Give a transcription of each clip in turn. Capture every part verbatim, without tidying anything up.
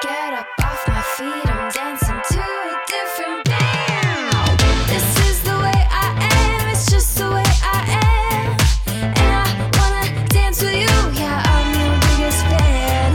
Get up off my feet, I'm dancing to a different beat. This is the way I am, it's just the way I am. And I wanna dance with you, yeah, I'm your biggest fan.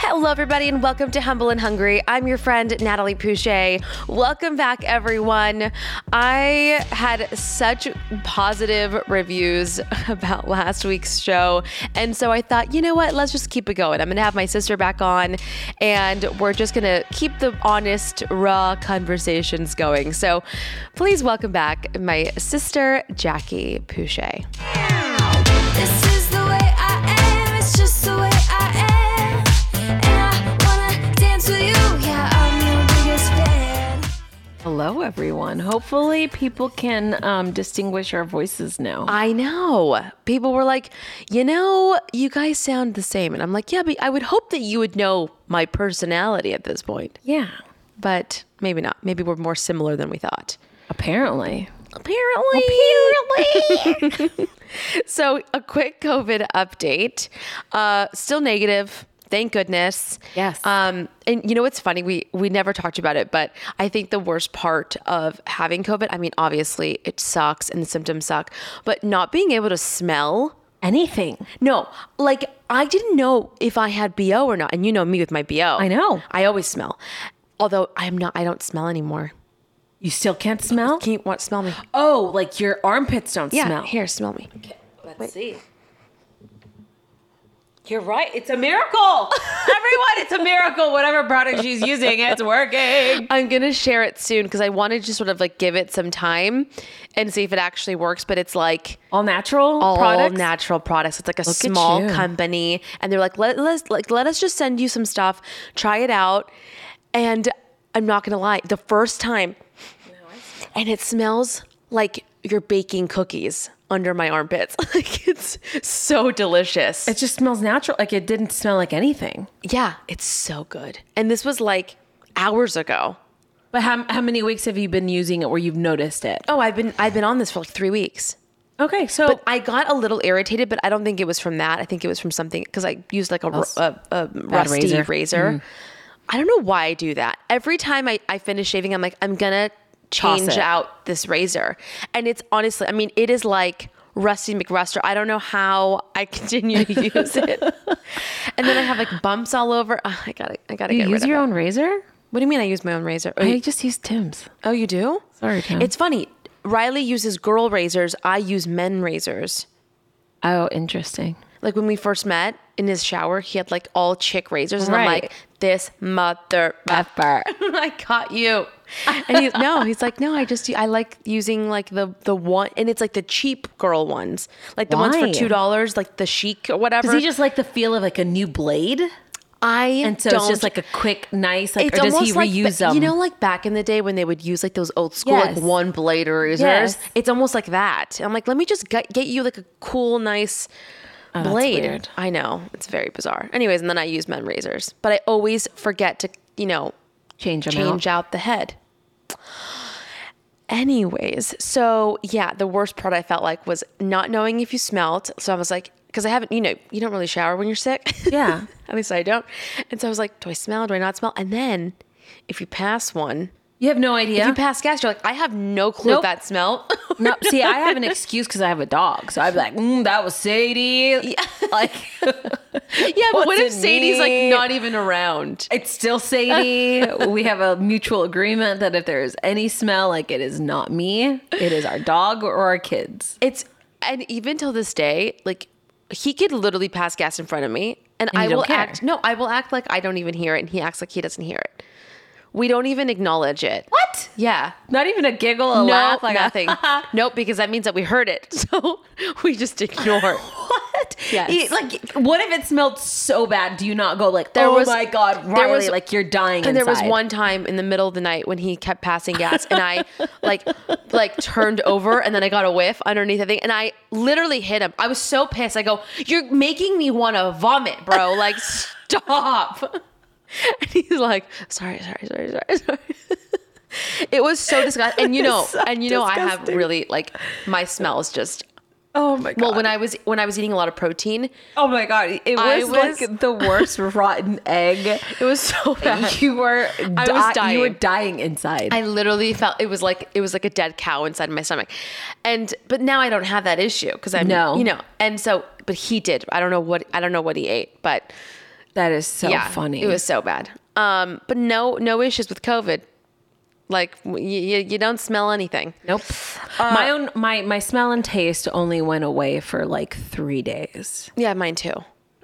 Hello everybody and welcome to Humble and Hungry. I'm your friend Natalie Poucher. Welcome back everyone. I had such positive reviews about last week's show, and so I thought, you know what, let's just keep it going. I'm gonna have my sister back on and we're just gonna keep the honest, raw conversations going. So please welcome back my sister Jackie Poucher. This is the way I am, it's just the way I am. Hello, everyone. Hopefully people can um, distinguish our voices now. I know. People were like, you know, you guys sound the same. And I'm like, yeah, but I would hope that you would know my personality at this point. Yeah. But maybe not. Maybe we're more similar than we thought. Apparently. Apparently. Apparently. So a quick COVID update. Uh, still negative. Thank goodness. Yes. Um, and you know, what's funny. We, we never talked about it, but I think the worst part of having COVID, I mean, obviously it sucks and the symptoms suck, but not being able to smell anything. No, like I didn't know if I had B O or not. And you know me with my B O. I know. I always smell. Although I'm not, I don't smell anymore. You still can't smell? Can you want to smell me? Oh, like your armpits don't yeah, smell. Yeah, here, smell me. Okay. Let's Wait. see. You're right. It's a miracle. Everyone, it's a miracle. Whatever product she's using, it's working. I'm going to share it soon because I wanted to sort of like give it some time and see if it actually works. But it's like all natural all products. All natural products. It's like a Look small company. And they're like, let, let's like, let us just send you some stuff. Try it out. And I'm not going to lie. The first time. No, I and it smells like you're baking cookies under my armpits. Like it's so delicious. It just smells natural. Like it didn't smell like anything. Yeah. It's so good. And this was like hours ago. But how how many weeks have you been using it where you've noticed it? Oh, I've been, I've been on this for like three weeks. Okay. So but I got a little irritated, but I don't think it was from that. I think it was from something. Cause I used like a, a, a rusty razor. razor. Mm. I don't know why I do that. Every time I, I finish shaving, I'm like, I'm going to change out this razor. And it's honestly, I mean, it is like Rusty McRuster. I don't know how I continue to use it. And then I have like bumps all over. Oh, I gotta, I gotta you get rid of it. You use your own razor? What do you mean I use my own razor? I you, just use Tim's. Oh, you do? Sorry, Tim. It's funny. Riley uses girl razors. I use men razors. Oh, interesting. Like when we first met in his shower, he had like all chick razors. And right. I'm like, this mother effer. I caught you. And he's, no, he's like, no, I just, I like using like the, the one, and it's like the cheap girl ones, like the Why? ones for two dollars, like the chic or whatever. Does he just like the feel of like a new blade? I And so don't, it's just like a quick, nice, like, or does he like, reuse them? You know, like back in the day when they would use like those old school, yes. like one blade razors, yes. it's almost like that. I'm like, let me just get, get you like a cool, nice Oh, blade. I know. It's very bizarre. Anyways, and then I use men razors, but I always forget to, you know, change, change out. out the head. Anyways, so yeah, the worst part I felt like was not knowing if you smelled. So I was like, because I haven't, you know, you don't really shower when you're sick. Yeah. At least I don't. And so I was like, do I smell? Do I not smell? And then if you pass one, you have no idea. If you pass gas, you're like, I have no clue nope. if that smell No, see, I have an excuse because I have a dog. So I'd be like, mm, that was Sadie. Yeah. Like, yeah, but what if Sadie's me? Like not even around? It's still Sadie. We have a mutual agreement that if there is any smell, like it is not me. It is our dog or our kids. It's, and even till this day, like he could literally pass gas in front of me and, and I will care. act. No, I will act like I don't even hear it. And he acts like he doesn't hear it. We don't even acknowledge it. What? Yeah. Not even a giggle, a no, laugh, like nothing. Nope, because that means that we heard it. So we just ignore it. What? Yes. It, like, what if it smelled so bad? Do you not go like, there oh was, my God, Riley, there was, like you're dying and inside. There was one time in the middle of the night when he kept passing gas and I like like turned over and then I got a whiff underneath the thing and I literally hit him. I was so pissed. I go, you're making me want to vomit, bro. Like, stop. And he's like, sorry, sorry, sorry, sorry, sorry. It was so disgusting. And you know, so and you know, disgusting. I have really like my smell is just. Oh my God. Well, when I was when I was eating a lot of protein. Oh my God. It was, was like the worst rotten egg. It was so bad. You were I di- was dying. You were dying inside. I literally felt it was like it was like a dead cow inside my stomach. And but now I don't have that issue because I'm no. you know. And so but he did. I don't know what I don't know what he ate, but that is so yeah, funny. It was so bad. Um, but no, no issues with COVID. Like you, you, you don't smell anything. Nope. Uh, my own, my, my smell and taste only went away for like three days. Yeah. Mine too.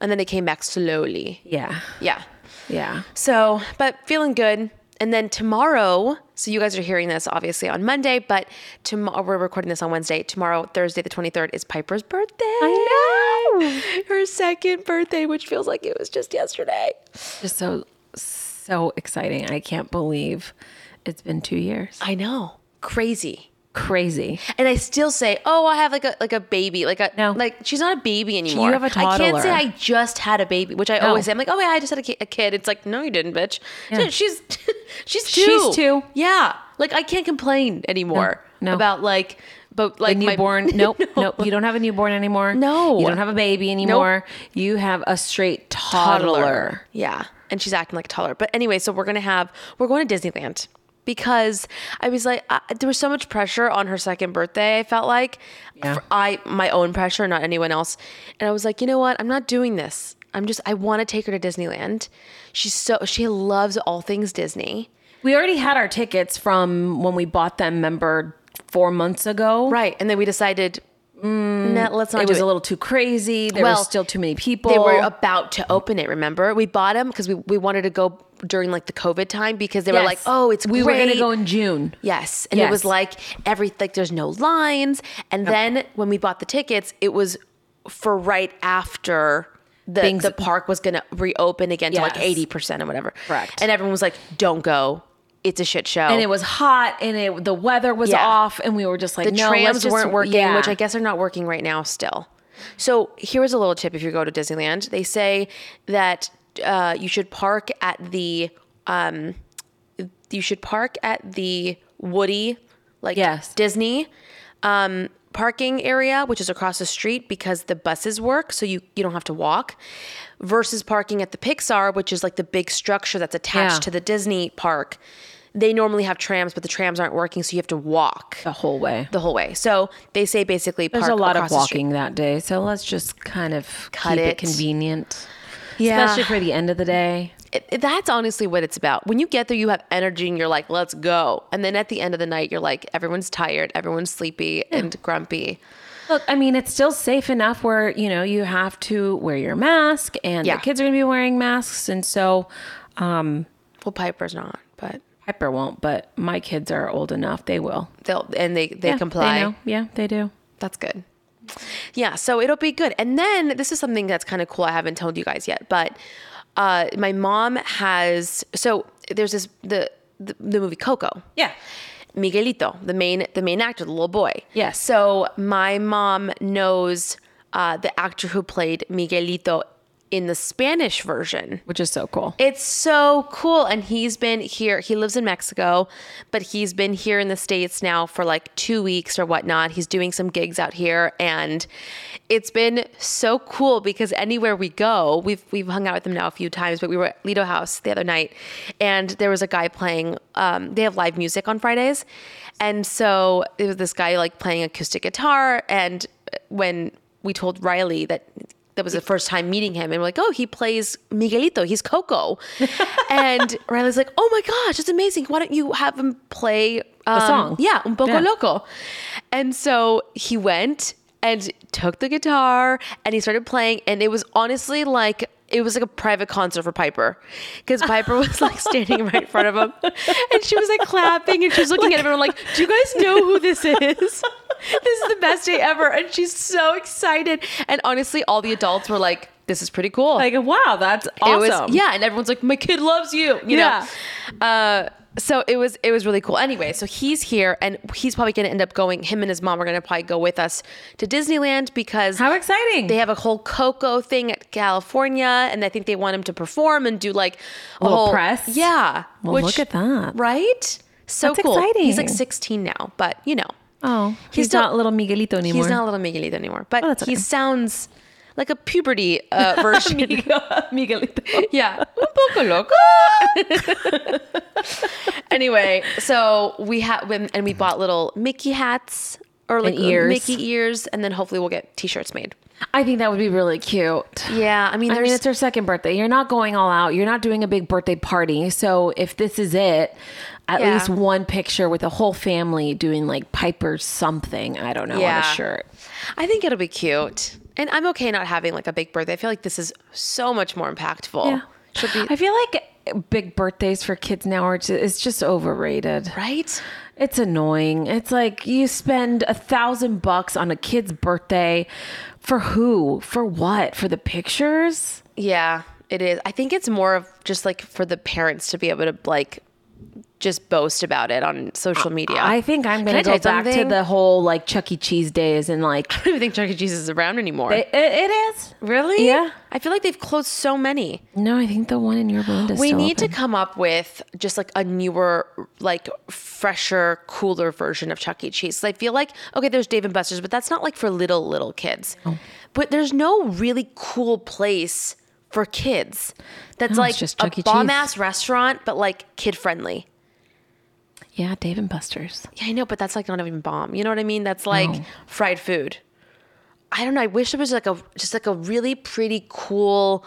And then it came back slowly. Yeah. Yeah. Yeah. So, but feeling good. And then tomorrow, so you guys are hearing this obviously on Monday, but tomorrow we're recording this on Wednesday. Tomorrow, Thursday the twenty-third is Piper's birthday. I know. Her second birthday, which feels like it was just yesterday. Just so, so exciting. I can't believe it's been two years. I know. Crazy. Crazy. And I still say, oh, I have like a like a baby. Like a, no. Like she's not a baby anymore. You have a toddler. I can't say I just had a baby, which I no. always say. I'm like, oh yeah, I just had a, ki- a kid. It's like, no, you didn't, bitch. Yeah. She's she's two. She's two. Yeah. Like I can't complain anymore no. No. about like, but like the newborn. My, nope. no. Nope. You don't have a newborn anymore. No. You don't have a baby anymore. Nope. You have a straight toddler. toddler. Yeah. And she's acting like a toddler. But anyway, so we're gonna have we're going to Disneyland. Because I was like, I, there was so much pressure on her second birthday. I felt like yeah. I, my own pressure, not anyone else. And I was like, you know what? I'm not doing this. I'm just, I want to take her to Disneyland. She's so, she loves all things Disney. We already had our tickets from when we bought them, remember, four months ago. Right. And then we decided, mm, no, let's not it do was it. a little too crazy. There well, were still too many people. They were about to open it, remember? We bought them because we, we wanted to go during like the COVID time because they yes. were like, oh, it's we great. were going to go in June. Yes. And yes. it was like every, like there's no lines. And okay. then when we bought the tickets, it was for right after the, Things- the park was going to reopen again yes. to like eighty percent or whatever. Correct. And everyone was like, don't go. It's a shit show. And it was hot and it, the weather was yeah. off and we were just like, the no, trams just, weren't working, yeah. which I guess are not working right now still. So here's a little tip if you go to Disneyland. They say that uh, you should park at the, um, you should park at the Woody, like yes. Disney um, parking area, which is across the street because the buses work. So you, you don't have to walk. Versus parking at the Pixar, which is like the big structure that's attached yeah. to the Disney park. They normally have trams, but the trams aren't working, so you have to walk the whole way. The whole way. So they say basically park across the street. There's a lot of walking that day, so let's just kind of cut it convenient. Yeah, especially for the end of the day. It, it, that's honestly what it's about. When you get there, you have energy, and you're like, "Let's go!" And then at the end of the night, you're like, "Everyone's tired, everyone's sleepy yeah. and grumpy." Look, I mean, it's still safe enough where, you know, you have to wear your mask and yeah. the kids are going to be wearing masks. And so, um, well, Piper's not, but Piper won't, but my kids are old enough. They will. They'll, and they, they yeah, comply. They know. Yeah, they do. That's good. Yeah. So it'll be good. And then this is something that's kind of cool. I haven't told you guys yet, but, uh, my mom has, so there's this, the, the, the movie Coco. Yeah. Miguelito, the main the main actor, the little boy. Yes. So my mom knows uh, the actor who played Miguelito in the Spanish version. Which is so cool. It's so cool. And he's been here. He lives in Mexico, but he's been here in the States now for like two weeks or whatnot. He's doing some gigs out here. And it's been so cool because anywhere we go, we've we've hung out with him now a few times, but we were at Lido House the other night and there was a guy playing, um, they have live music on Fridays. And so there was this guy like playing acoustic guitar. And when we told Riley that that was the first time meeting him, and we're like, oh, he plays Miguelito. He's Coco. And Riley's like, oh my gosh, it's amazing. Why don't you have him play um, a song? Yeah, Un Poco yeah. Loco. And so he went and took the guitar and he started playing. And it was honestly like, it was like a private concert for Piper, because Piper was like standing right in front of him and she was like clapping and she was looking like, at everyone like, do you guys know who this is? This is the best day ever. And she's so excited. And honestly, all the adults were like, this is pretty cool. Like, wow, that's awesome. It was, yeah. And everyone's like, my kid loves you. You yeah. know? Uh, so it was, it was really cool. Anyway, so he's here and he's probably going to end up going, him and his mom are going to probably go with us to Disneyland because how exciting. They have a whole Coco thing at California. And I think they want him to perform and do like a, a whole press. Yeah. Well, which, look at that. Right. So that's cool. Exciting. He's like sixteen now, but you know, oh, he's, he's not a little Miguelito anymore. He's not a little Miguelito anymore, but oh, okay. He sounds like a puberty uh, version. Miguelito. Yeah. Un poco loco. Anyway, so we have, and we bought little Mickey hats or like ears. Mickey ears. And then hopefully we'll get t-shirts made. I think that would be really cute. Yeah. I mean, I mean, it's her second birthday. You're not going all out. You're not doing a big birthday party. So if this is it, at yeah. least one picture with the whole family doing like Piper something, I don't know, yeah. on a shirt. I think it'll be cute. And I'm okay not having like a big birthday. I feel like this is so much more impactful. Yeah. Should be- I feel like big birthdays for kids now are just, it's just overrated. Right? It's annoying. It's like you spend a thousand bucks on a kid's birthday. For who? For what? For the pictures? Yeah, it is. I think it's more of just like for the parents to be able to like just boast about it on social media. I think I'm going to go back something? to the whole like Chuck E. Cheese days and like... I don't even think Chuck E. Cheese is around anymore. It, it, it is. Really? Yeah. I feel like they've closed so many. No, I think the one in your world is We need open. to come up with just like a newer, like fresher, cooler version of Chuck E. Cheese. So I feel like, okay, there's Dave and Buster's, but that's not like for little, little kids. Oh. But there's no really cool place for kids that's no, like just a bomb-ass restaurant, but like kid-friendly. Yeah, Dave and Buster's. Yeah, I know, but that's like not even bomb. You know what I mean? That's like no. fried food. I don't know. I wish there was like a just like a really pretty cool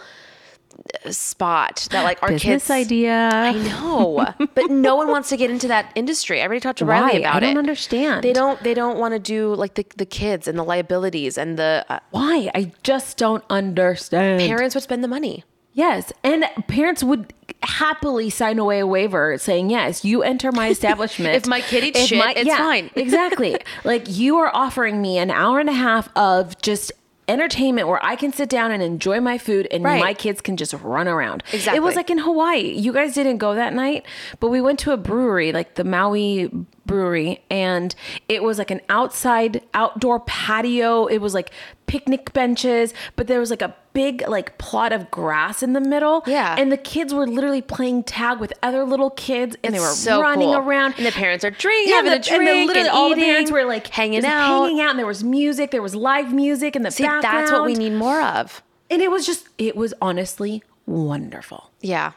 spot that like our Business kids. Business idea. I know, but no one wants to get into that industry. I already talked to Riley about it. I don't it. understand. They don't. They don't want to do like the the kids and the liabilities and the uh, why. I just don't understand. Parents would spend the money. Yes, and parents would happily sign away a waiver saying, yes, you enter my establishment. If my kid eats shit, my, it's yeah, fine. Exactly. Like, you are offering me an hour and a half of just entertainment where I can sit down and enjoy my food and right. my kids can just run around. Exactly. It was like in Hawaii. You guys didn't go that night, but we went to a brewery, like the Maui brewery, and it was like an outside outdoor patio. It was like picnic benches, but there was like a big like plot of grass in the middle. Yeah. And the kids were literally playing tag with other little kids and it's they were so running cool. around. And the parents are drinking. Yeah, the, a drink, and literally all the parents were like hanging out. Hanging out, and there was music, there was live music in the See, background. That's what we need more of. And it was just it was honestly wonderful. Yeah.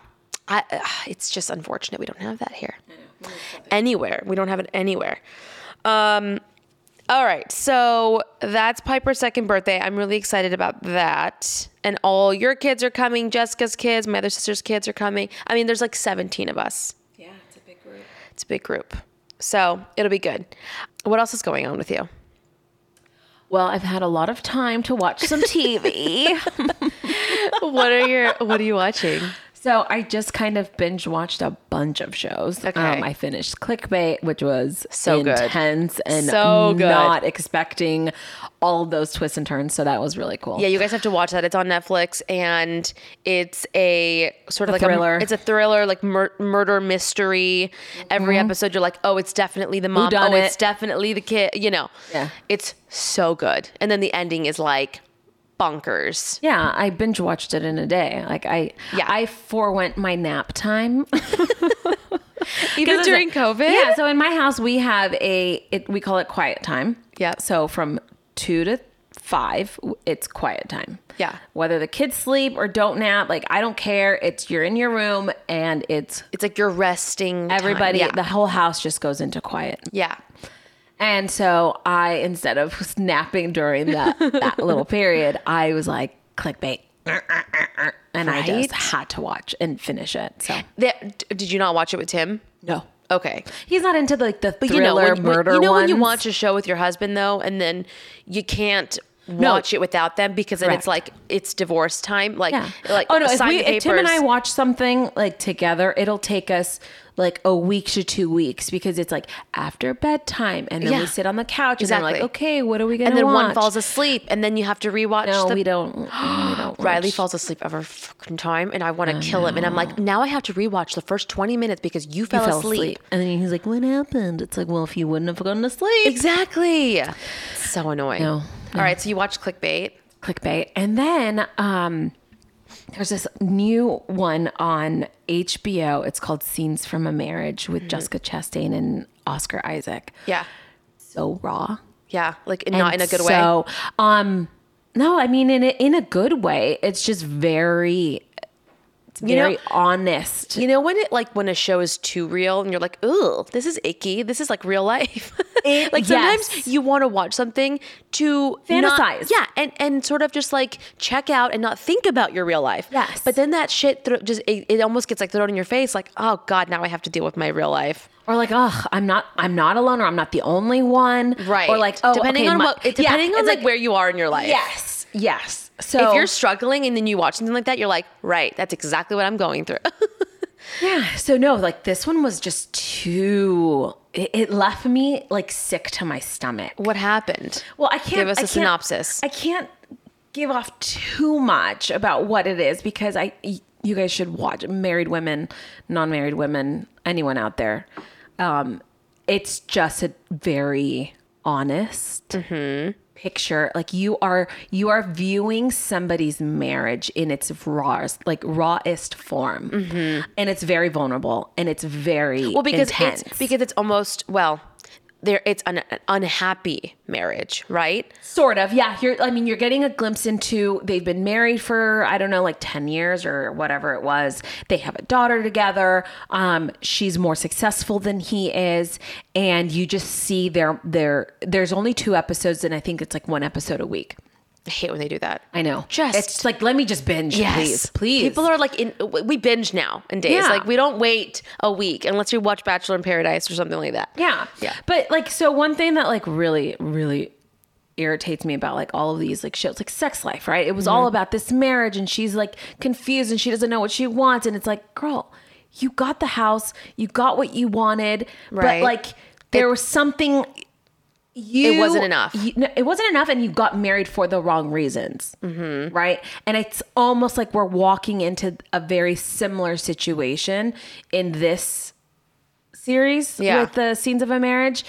I, uh, it's just unfortunate we don't have that here. Anywhere. We don't have it anywhere. Um, all right. So that's Piper's second birthday. I'm really excited about that. And all your kids are coming. Jessica's kids, my other sister's kids are coming. I mean, there's like seventeen of us. Yeah. It's a big group. It's a big group. So it'll be good. What else is going on with you? Well, I've had a lot of time to watch some T V. What are your, what are you watching? So I just kind of binge watched a bunch of shows. Okay. Um, I finished Clickbait, which was so intense good. and so good. Not expecting all of those twists and turns. So that was really cool. Yeah, you guys have to watch that. It's on Netflix, and it's a sort of a like thriller. a it's a thriller, like mur- murder mystery. Mm-hmm. Every episode, you're like, oh, it's definitely the mom. Oh, it? it's definitely the kid. You know, yeah, it's so good. And then the ending is like bonkers. Yeah, I binge watched it in a day. Like I, yeah. I forewent my nap time. Even during COVID? Yeah. So in my house, we have a, it, we call it quiet time. Yeah. So from two to five, it's quiet time. Yeah. Whether the kids sleep or don't nap, like I don't care. It's, you're in your room and it's, it's like you're resting. Everybody, yeah. The whole house just goes into quiet. Yeah. And so I, instead of napping during that, that little period, I was like, clickbait. Uh, uh, uh, and right? I just had to watch and finish it. So the, did you not watch it with Tim? No. Okay. He's not into the, like the thriller, you know, when, murder ones. You know ones? When you watch a show with your husband though, and then you can't watch no. it without them because then Correct. It's like, it's divorce time. Like, yeah. like oh no, if, we, if Tim and I watch something like together, it'll take us like a week to two weeks because it's like after bedtime and then yeah. we sit on the couch exactly. and we're like, okay, what are we going to watch? And then watch? One falls asleep and then you have to rewatch. No, the... we don't. We don't Riley falls asleep every fucking time and I want to kill know. him. And I'm like, now I have to rewatch the first twenty minutes because you fell, you fell asleep. asleep. And then he's like, what happened? It's like, well, if you wouldn't have gone to sleep. Exactly. It's so annoying. No. All right. So you watched Clickbait. Clickbait. And then, um, there's this new one on H B O. It's called Scenes from a Marriage with mm-hmm. Jessica Chastain and Oscar Isaac. Yeah. So raw. Yeah. Like and and not in a good so, way. So, um, no, I mean, in a, in a good way, it's just very, it's very you know, honest. You know, when it like when a show is too real and you're like, ooh, this is icky. This is like real life. It, like sometimes yes. you want to watch something to fantasize. Not, yeah. And, and sort of just like check out and not think about your real life. Yes. But then that shit th- just, it, it almost gets like thrown in your face. Like, oh God, now I have to deal with my real life. Or like, oh, I'm not, I'm not alone, or I'm not the only one. Right. Or like, oh, depending okay, on my, what, it, depending yeah, on like, like where you are in your life. Yes. Yes. So if you're struggling and then you watch something like that, you're like, right, that's exactly what I'm going through. Yeah. So no, like this one was just too, it, it left me like sick to my stomach. What happened? Well, I can't give us a I synopsis. I can't give off too much about what it is because I, you guys should watch. Married women, non-married women, anyone out there. Um, it's just a very honest mm-hmm. picture. Like you are, you are viewing somebody's marriage in its rawest, like rawest form, mm-hmm. and it's very vulnerable and it's very well because intense. It's because it's almost well, there it's an, an unhappy marriage, right? Sort of, yeah. You're, I mean, you're getting a glimpse into they've been married for I don't know, like ten years or whatever it was. They have a daughter together. Um, she's more successful than he is, and you just see their their. There's only two episodes, and I think it's like one episode a week. I hate when they do that. I know. Just it's like let me just binge, yes. please, please. People are like, in, we binge now in days. Yeah. Like we don't wait a week unless we watch Bachelor in Paradise or something like that. Yeah, yeah. But like, so one thing that like really, really irritates me about like all of these like shows, like Sex Life, right? It was mm-hmm. all about this marriage, and she's like confused, and she doesn't know what she wants, and it's like, girl, you got the house, you got what you wanted, right. but like there it, was something. You, it wasn't enough. You, no, it wasn't enough, and you got married for the wrong reasons, mm-hmm. right? And it's almost like we're walking into a very similar situation in this series yeah. with the Scenes of a Marriage.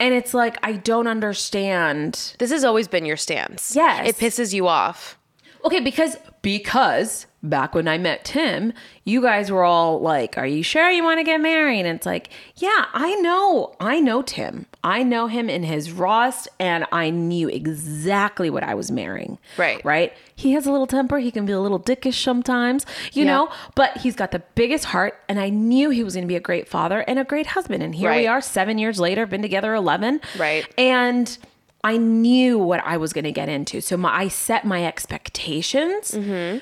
And it's like, I don't understand. This has always been your stance. Yes. It pisses you off. Okay, because because back when I met Tim, you guys were all like, are you sure you want to get married? And it's like, yeah, I know. I know Tim. I know him in his rawest, and I knew exactly what I was marrying. Right. Right? He has a little temper. He can be a little dickish sometimes, you yeah. know, but he's got the biggest heart, and I knew he was going to be a great father and a great husband. And here right. we are seven years later, been together eleven. Right. And I knew what I was going to get into. So my, I set my expectations. Mm-hmm.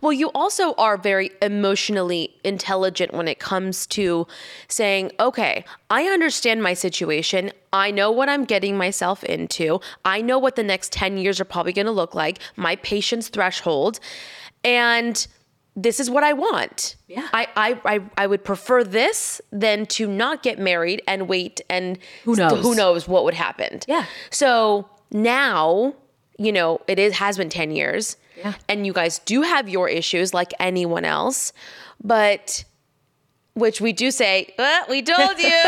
Well, you also are very emotionally intelligent when it comes to saying, okay, I understand my situation. I know what I'm getting myself into. I know what the next ten years are probably going to look like, my patience threshold. And this is what I want. Yeah. I, I I I would prefer this than to not get married and wait and who knows who knows what would happen. Yeah. So now, you know, it is has been ten years. Yeah. And you guys do have your issues like anyone else, but which we do say, ah, we told you.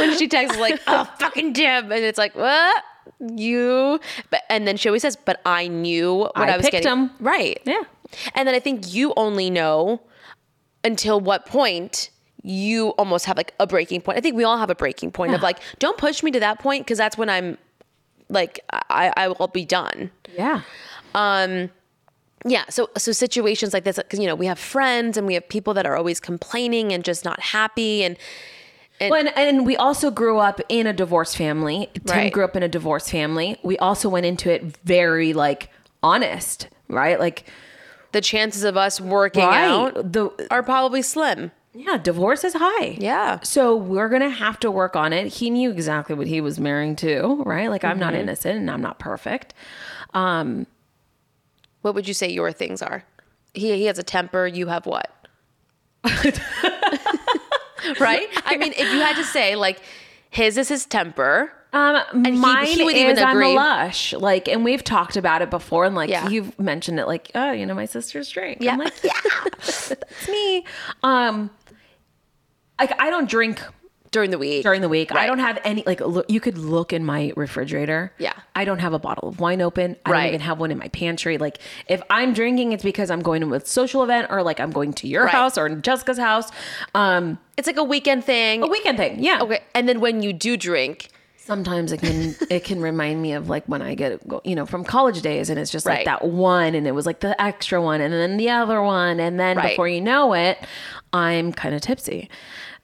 When she texts like, oh fucking Tim, and it's like, what? you, but, and then she always says, but I knew what I, I was getting. Him. Right. Yeah. And then I think you only know until what point you almost have like a breaking point. I think we all have a breaking point yeah. of like, don't push me to that point. 'Cause that's when I'm like, I, I will be done. Yeah. Um, yeah. So, so situations like this, 'cause you know, we have friends and we have people that are always complaining and just not happy. And, And, well, and, and we also grew up in a divorce family. Tim right. grew up in a divorce family. We also went into it very like honest, right? Like the chances of us working right. out the, are probably slim. Yeah. Divorce is high. Yeah. So we're going to have to work on it. He knew exactly what he was marrying to, right? Like I'm mm-hmm. not innocent and I'm not perfect. Um, what would you say your things are? He, he has a temper. You have what? Right? I mean, if you had to say, like, his is his temper. Um, and mine he, he would is even I'm agree. A lush. Like, and we've talked about it before. And, like, yeah. you've mentioned it. Like, oh, you know, my sister's drink. Yeah. I'm like, yeah, that's me. Um, Like, I don't drink... During the week. During the week. Right. I don't have any, like, look, you could look in my refrigerator. Yeah. I don't have a bottle of wine open. I right. don't even have one in my pantry. Like, if I'm drinking, it's because I'm going to a social event or, like, I'm going to your right. house or Jessica's house. Um, It's like a weekend thing. A weekend thing, yeah. Okay. And then when you do drink... Sometimes it can it can remind me of like when I get, you know, from college days and it's just right. like that one and it was like the extra one and then the other one. And then right. before you know it, I'm kind of tipsy.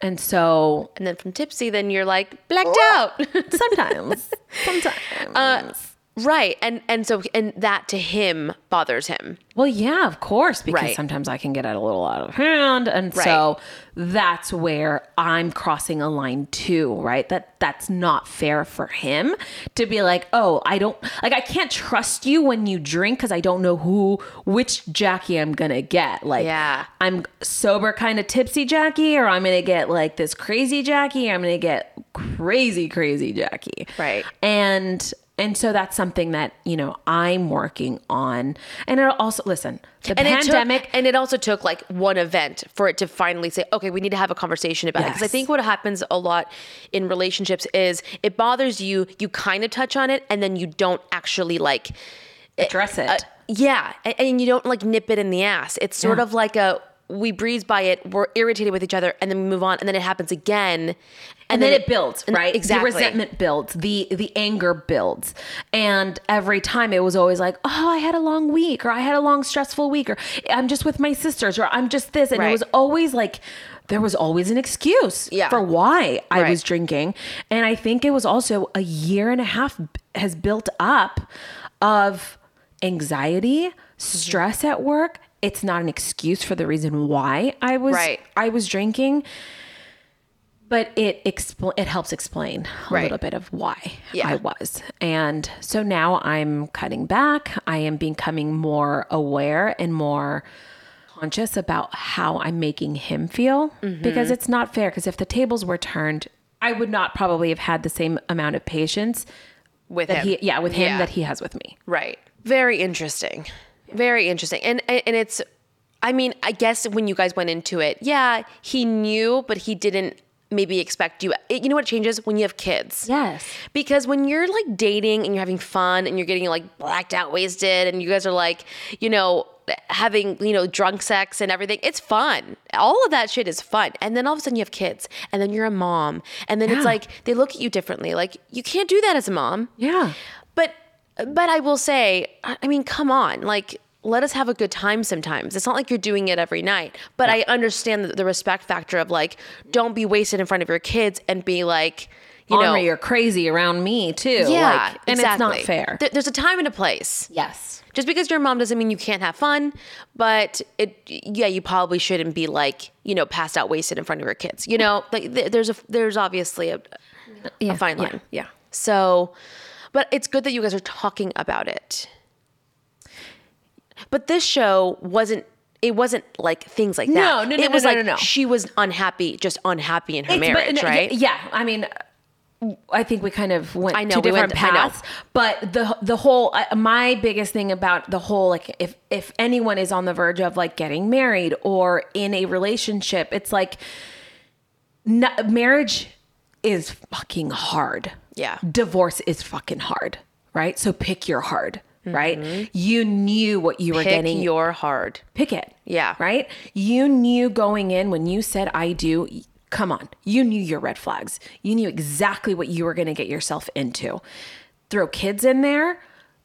And so. And then from tipsy, then you're like blacked oh, out. Sometimes. Sometimes. Uh, right. And, and so, and that to him bothers him. Well, yeah, of course. Because right. sometimes I can get a little out of hand. And right. so that's where I'm crossing a line too, right? That that's not fair for him to be like, oh, I don't, like, I can't trust you when you drink because I don't know who, which Jackie I'm going to get. Like, yeah. I'm sober kind of tipsy Jackie, or I'm going to get like this crazy Jackie. I'm going to get crazy, crazy Jackie. Right. And And so that's something that, you know, I'm working on. And it also, listen, the and pandemic. It took, and it also took like one event for it to finally say, okay, we need to have a conversation about yes. it. Because I think what happens a lot in relationships is it bothers you, you kind of touch on it, and then you don't actually like. Address it. Uh, yeah. And, and you don't like nip it in the ass. It's sort yeah. of like a, we breeze by it, we're irritated with each other, and then we move on, and then it happens again. And, and then, then it, it builds, right? Exactly. The resentment builds. The the anger builds. And every time it was always like, oh, I had a long week, or I had a long stressful week, or I'm just with my sisters, or I'm just this. And right. it was always like, there was always an excuse yeah. for why I right. was drinking. And I think it was also a year and a half has built up of anxiety, stress mm-hmm. at work. It's not an excuse for the reason why I was right. I was drinking. But it expl- it helps explain a right. little bit of why yeah. I was. And so now I'm cutting back. I am becoming more aware and more conscious about how I'm making him feel mm-hmm. because it's not fair. Because if the tables were turned, I would not probably have had the same amount of patience with that him. He, yeah, with him yeah. that he has with me. Right. Very interesting. Very interesting. And and it's, I mean, I guess when you guys went into it, yeah, he knew, but he didn't. Maybe expect you, you know what changes when you have kids? Yes. Because when you're like dating and you're having fun and you're getting like blacked out, wasted, and you guys are like, you know, having, you know, drunk sex and everything, it's fun. All of that shit is fun. And then all of a sudden you have kids and then you're a mom. And then yeah. it's like, they look at you differently. Like you can't do that as a mom. Yeah. But, but I will say, I mean, come on, like, let us have a good time sometimes. It's not like you're doing it every night, but yeah. I understand the, the respect factor of like, don't be wasted in front of your kids and be like, you Honor know, you're crazy around me too. Yeah, like, and exactly. it's not fair. Th- there's a time and a place. Yes. Just because you're a mom doesn't mean you can't have fun, but it, yeah, you probably shouldn't be like, you know, passed out wasted in front of your kids, you know, like th- there's a, there's obviously a, yeah. a fine line. Yeah. yeah. So, but it's good that you guys are talking about it. But this show wasn't, it wasn't like things like that. No, no, no, it was no, no, like no, no. She was unhappy, just unhappy in her it's, marriage, but, right? Yeah. I mean, I think we kind of went I know, two we different went, paths, but the, the whole, uh, my biggest thing about the whole, like if, if anyone is on the verge of like getting married or in a relationship, it's like not, marriage is fucking hard. Yeah. Divorce is fucking hard. right? So pick your hard, mm-hmm. right? You knew what you pick were getting. Pick your hard. Pick it. Yeah. Right? You knew going in when you said, I do, come on. You knew your red flags. You knew exactly what you were going to get yourself into. Throw kids in there.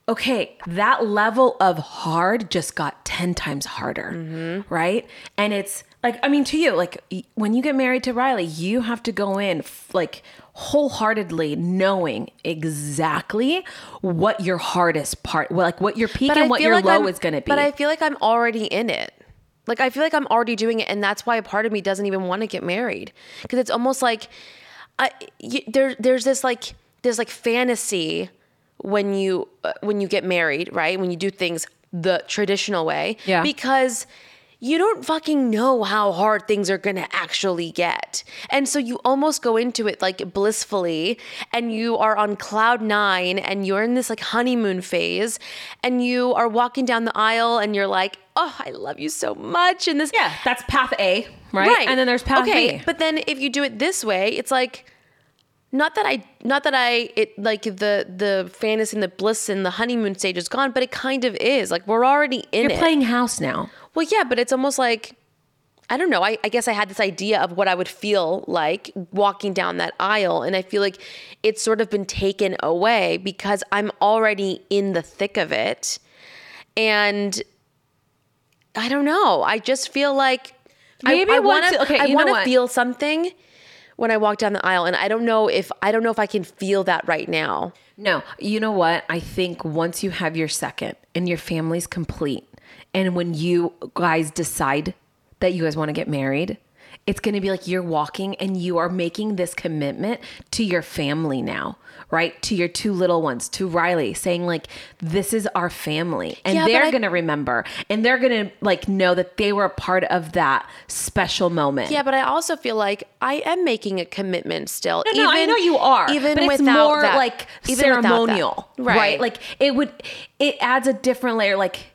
Okay, that level of hard just got ten times harder, mm-hmm. right? And it's like, I mean, to you, like when you get married to Riley, you have to go in f- like wholeheartedly knowing exactly what your hardest part, like what your peak but and I what your like low I'm, is going to be. But I feel like I'm already in it. Like, I feel like I'm already doing it. And that's why a part of me doesn't even want to get married. Because it's almost like I, you, there, there's this like, there's like fantasy when you uh, when you get married, right? When you do things the traditional way. Yeah. Because you don't fucking know how hard things are going to actually get. And so you almost go into it like blissfully and you are on cloud nine and you're in this like honeymoon phase and you are walking down the aisle and you're like, oh, I love you so much. And this. Yeah, that's path A, right? Right. And then there's path okay, B. But then if you do it this way, it's like, Not that I, not that I, it like the the fantasy and the bliss and the honeymoon stage is gone, but it kind of is. Like we're already in You're it. You're playing house now. Well, yeah, but it's almost like, I don't know. I, I guess I had this idea of what I would feel like walking down that aisle. And I feel like it's sort of been taken away because I'm already in the thick of it. And I don't know. I just feel like Maybe I, I want to okay, I want to feel something when I walk down the aisle, and I don't know if, I don't know if I can feel that right now. No, you know what? I think once you have your second and your family's complete, and when you guys decide that you guys want to get married, it's going to be like you're walking and you are making this commitment to your family now, right? To your two little ones, to Riley, saying like, this is our family. And yeah, they're I... going to remember. And they're going to like know that they were a part of that special moment. Yeah, but I also feel like I am making a commitment still. No, even, no, I know you are. Even but it's more that. like even ceremonial, right. right? Like it would, it adds a different layer, like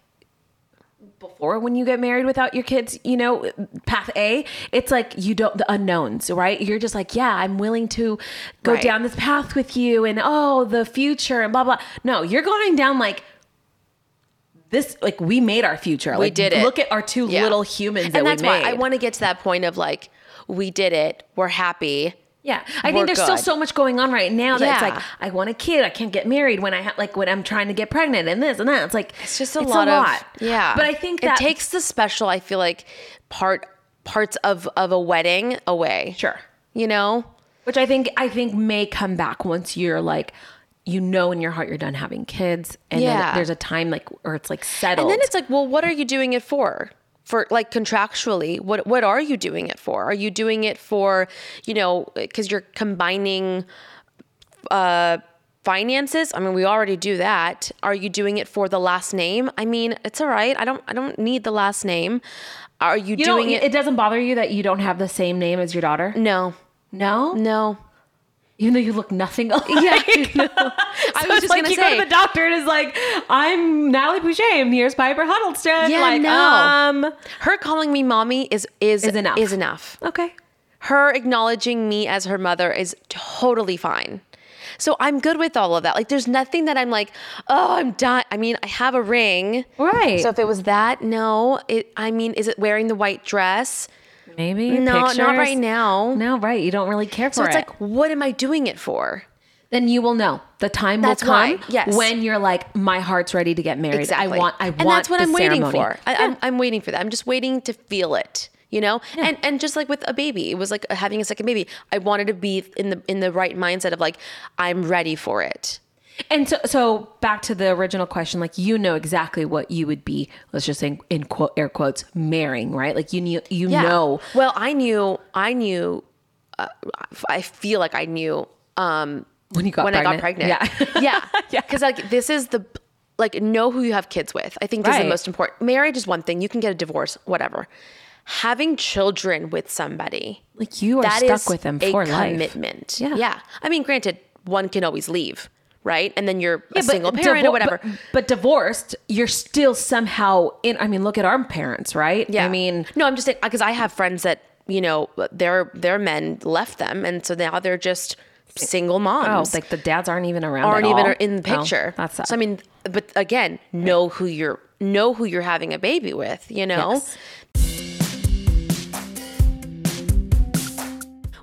before when you get married without your kids, you know, path A, it's like you don't, the unknowns, right? You're just like, yeah, I'm willing to go right. down this path with you and oh, the future and blah, blah. No, you're going down like this, like we made our future. We like, did it. Look at our two yeah. little humans and that we made. And that's why I want to get to that point of like, we did it. We're happy. Yeah. I We're think there's good. still so much going on right now that yeah. it's like, I want a kid. I can't get married when I have, like when I'm trying to get pregnant and this and that. It's like, it's just a, it's lot, a lot. Of, yeah. But I think that it takes the special, I feel like part, parts of, of a wedding away. Sure. You know, which I think, I think may come back once you're like, you know, in your heart, you're done having kids. And yeah. then there's a time like, or it's like settled. And then it's like, well, what are you doing it for? For like contractually, what what are you doing it for? Are you doing it for, you know, because you're combining uh, finances? I mean, we already do that. Are you doing it for the last name? I mean, it's all right. I don't I don't need the last name. Are you, you doing it? It doesn't bother you that you don't have the same name as your daughter? No. No? No. Even though you look nothing alike. Yeah, you know. so I was just like gonna you say, go to the doctor and it's like, I'm Natalie Poucher and here's Piper Huddleston. Yeah, like, no. Um, her calling me mommy is is, is enough. Is enough. Okay. Her acknowledging me as her mother is totally fine. So I'm good with all of that. Like, there's nothing that I'm like, oh, I'm done. I mean, I have a ring, right? So if it was that, no. It. I mean, is it wearing the white dress? Maybe no, pictures? Not right now. No, right. You don't really care for it. So it's it. like, what am I doing it for? Then you will know. The time that's will come. Why, yes. When you're like, my heart's ready to get married. Exactly. I want. I and want. And that's what the I'm ceremony. waiting for. I, yeah. I'm, I'm waiting for that. I'm just waiting to feel it. You know, yeah. and and just like with a baby, it was like having a second baby. I wanted to be in the in the right mindset of like, I'm ready for it. And so, so back to the original question, like, you know exactly what you would be, let's just say in quote, air quotes, marrying, right? Like you knew, you yeah. know. Well, I knew, I knew, uh, I feel like I knew, um, when you got when pregnant. I got pregnant. Yeah. yeah. yeah. Cause like, this is the, like, know who you have kids with. I think this right. is the most important. Marriage is one thing. You can get a divorce, whatever. Having children with somebody. Like you are stuck with them for life. Commitment. Yeah. Yeah. I mean, granted, one can always leave. Right. And then you're yeah, a single parent divor- or whatever. But, but divorced, you're still somehow in. I mean, look at our parents, right? Yeah. I mean, no, I'm just saying, because I have friends that, you know, their, their men left them. And so now they're just single moms. Oh, like the dads aren't even around. Aren't at all. even in the picture. Oh, that's sad. So I mean, but again, know who you're know who you're having a baby with. You know. Yes.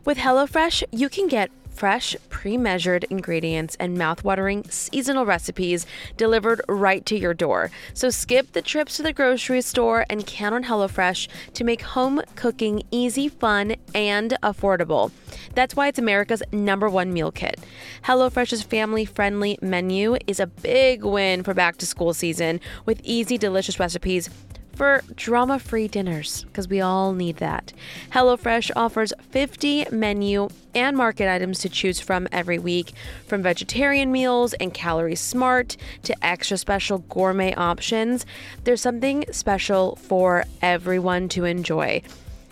With HelloFresh, you can get fresh, pre-measured ingredients and mouthwatering seasonal recipes delivered right to your door. So skip the trips to the grocery store and count on HelloFresh to make home cooking easy, fun, and affordable. That's why it's America's number one meal kit. HelloFresh's family-friendly menu is a big win for back-to-school season with easy, delicious recipes for drama-free dinners, because we all need that. HelloFresh offers fifty menu and market items to choose from every week, from vegetarian meals and calorie smart to extra special gourmet options. There's something special for everyone to enjoy.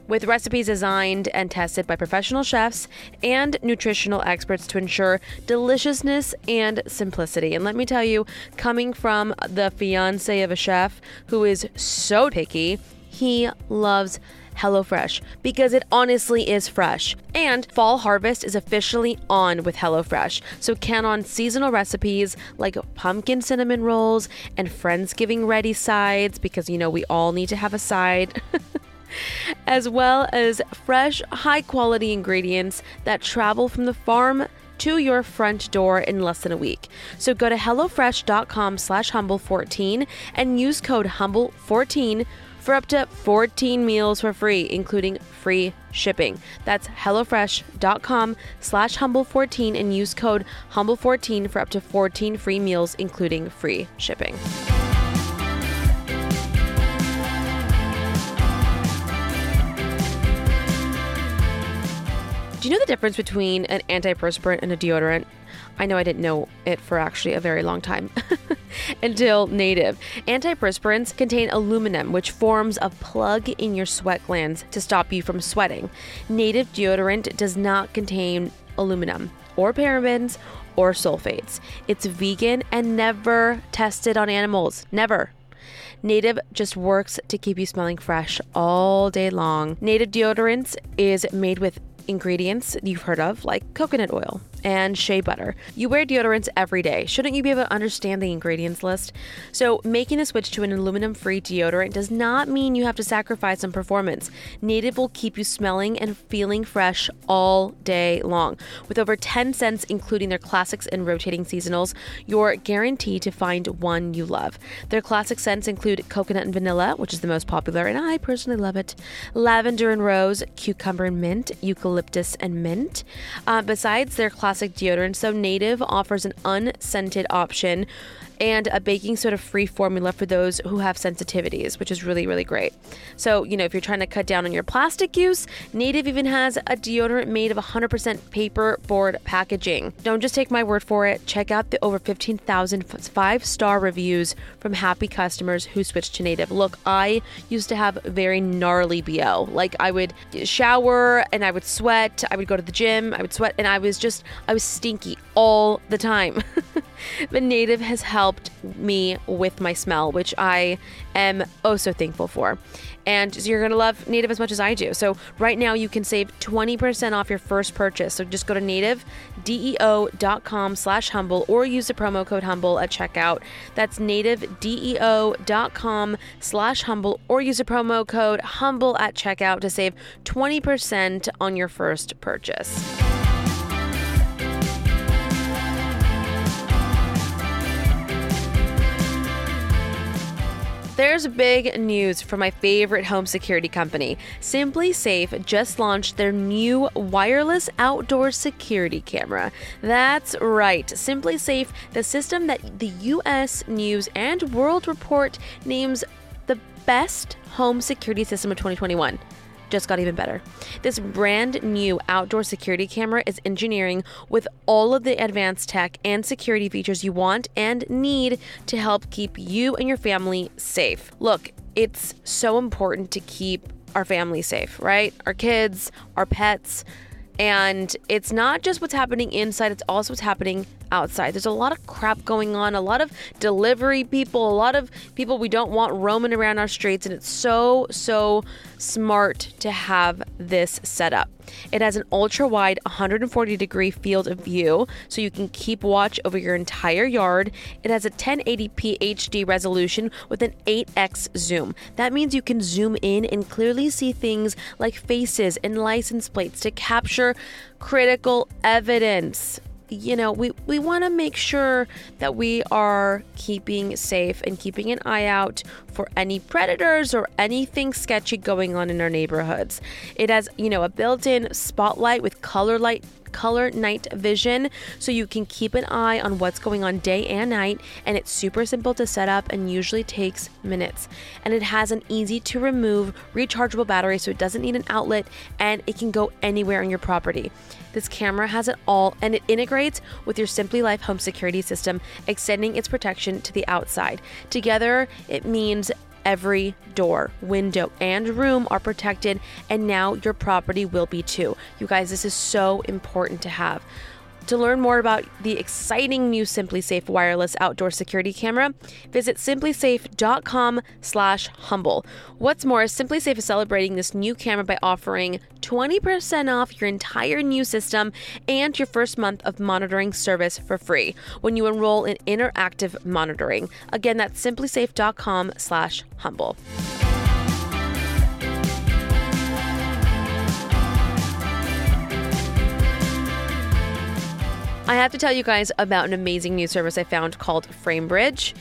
With recipes designed and tested by professional chefs and nutritional experts to ensure deliciousness and simplicity. And let me tell you, coming from the fiance of a chef who is so picky, he loves HelloFresh because it honestly is fresh. And fall harvest is officially on with HelloFresh. So count on seasonal recipes like pumpkin cinnamon rolls and Friendsgiving ready sides, because you know we all need to have a side. As well as fresh, high-quality ingredients that travel from the farm to your front door in less than a week. So go to HelloFresh.com slash Humble fourteen and use code Humble fourteen for up to fourteen meals for free, including free shipping. That's HelloFresh.com slash Humble fourteen and use code Humble fourteen for up to fourteen free meals, including free shipping. Do you know the difference between an antiperspirant and a deodorant? I know I didn't know it for actually a very long time until Native. Antiperspirants contain aluminum, which forms a plug in your sweat glands to stop you from sweating. Native deodorant does not contain aluminum or parabens or sulfates. It's vegan and never tested on animals. Never. Native just works to keep you smelling fresh all day long. Native deodorants is made with ingredients you've heard of, like coconut oil and shea butter. You wear deodorants every day. Shouldn't you be able to understand the ingredients list? So making the switch to an aluminum-free deodorant does not mean you have to sacrifice on performance. Native will keep you smelling and feeling fresh all day long. With over ten scents, including their classics and rotating seasonals, you're guaranteed to find one you love. Their classic scents include coconut and vanilla, which is the most popular, and I personally love it, lavender and rose, cucumber and mint, eucalyptus and mint. Uh, besides their classic Classic deodorant, so Native offers an unscented option and a baking soda-free formula for those who have sensitivities, which is really, really great. So, you know, if you're trying to cut down on your plastic use, Native even has a deodorant made of one hundred percent paperboard packaging. Don't just take my word for it. Check out the over fifteen thousand five-star reviews from happy customers who switched to Native. Look, I used to have very gnarly B O. Like, I would shower, and I would sweat. I would go to the gym. I would sweat, and I was just... I was stinky all the time. But Native has helped me with my smell, which I am oh so thankful for. And you're going to love Native as much as I do. So right now you can save twenty percent off your first purchase. So just go to nativedeo.com slash humble or use the promo code humble at checkout. That's nativedeo.com slash humble or use the promo code humble at checkout to save twenty percent on your first purchase. There's big news for my favorite home security company. Simply Safe just launched their new wireless outdoor security camera. That's right, Simply Safe, the system that the U S News and World Report names the best home security system of twenty twenty-one. Just got even better. This brand new outdoor security camera is engineering with all of the advanced tech and security features you want and need to help keep you and your family safe. Look, it's so important to keep our family safe, right? Our kids, our pets. And it's not just what's happening inside, it's also what's happening outside. There's a lot of crap going on, a lot of delivery people, a lot of people we don't want roaming around our streets, and it's so, so smart to have this set up. It has an ultra-wide one hundred forty degree field of view, so you can keep watch over your entire yard. It has a ten eighty p H D resolution with an eight x zoom. That means you can zoom in and clearly see things like faces and license plates to capture critical evidence. You know, we, we want to make sure that we are keeping safe and keeping an eye out for any predators or anything sketchy going on in our neighborhoods. It has, you know, a built-in spotlight with color light, color night vision, so you can keep an eye on what's going on day and night, and it's super simple to set up and usually takes minutes. And it has an easy to remove rechargeable battery, so it doesn't need an outlet and it can go anywhere on your property. This camera has it all, and it integrates with your Simply Life home security system, extending its protection to the outside. Together, it means every door, window, and room are protected, and now your property will be too. You guys, this is so important to have. To learn more about the exciting new Simply Safe wireless outdoor security camera, visit simply safe dot com slash humble. What's more, Simply Safe is celebrating this new camera by offering twenty percent off your entire new system and your first month of monitoring service for free when you enroll in interactive monitoring. Again, that's simply safe dot com slash humble. I have to tell you guys about an amazing new service I found called Framebridge,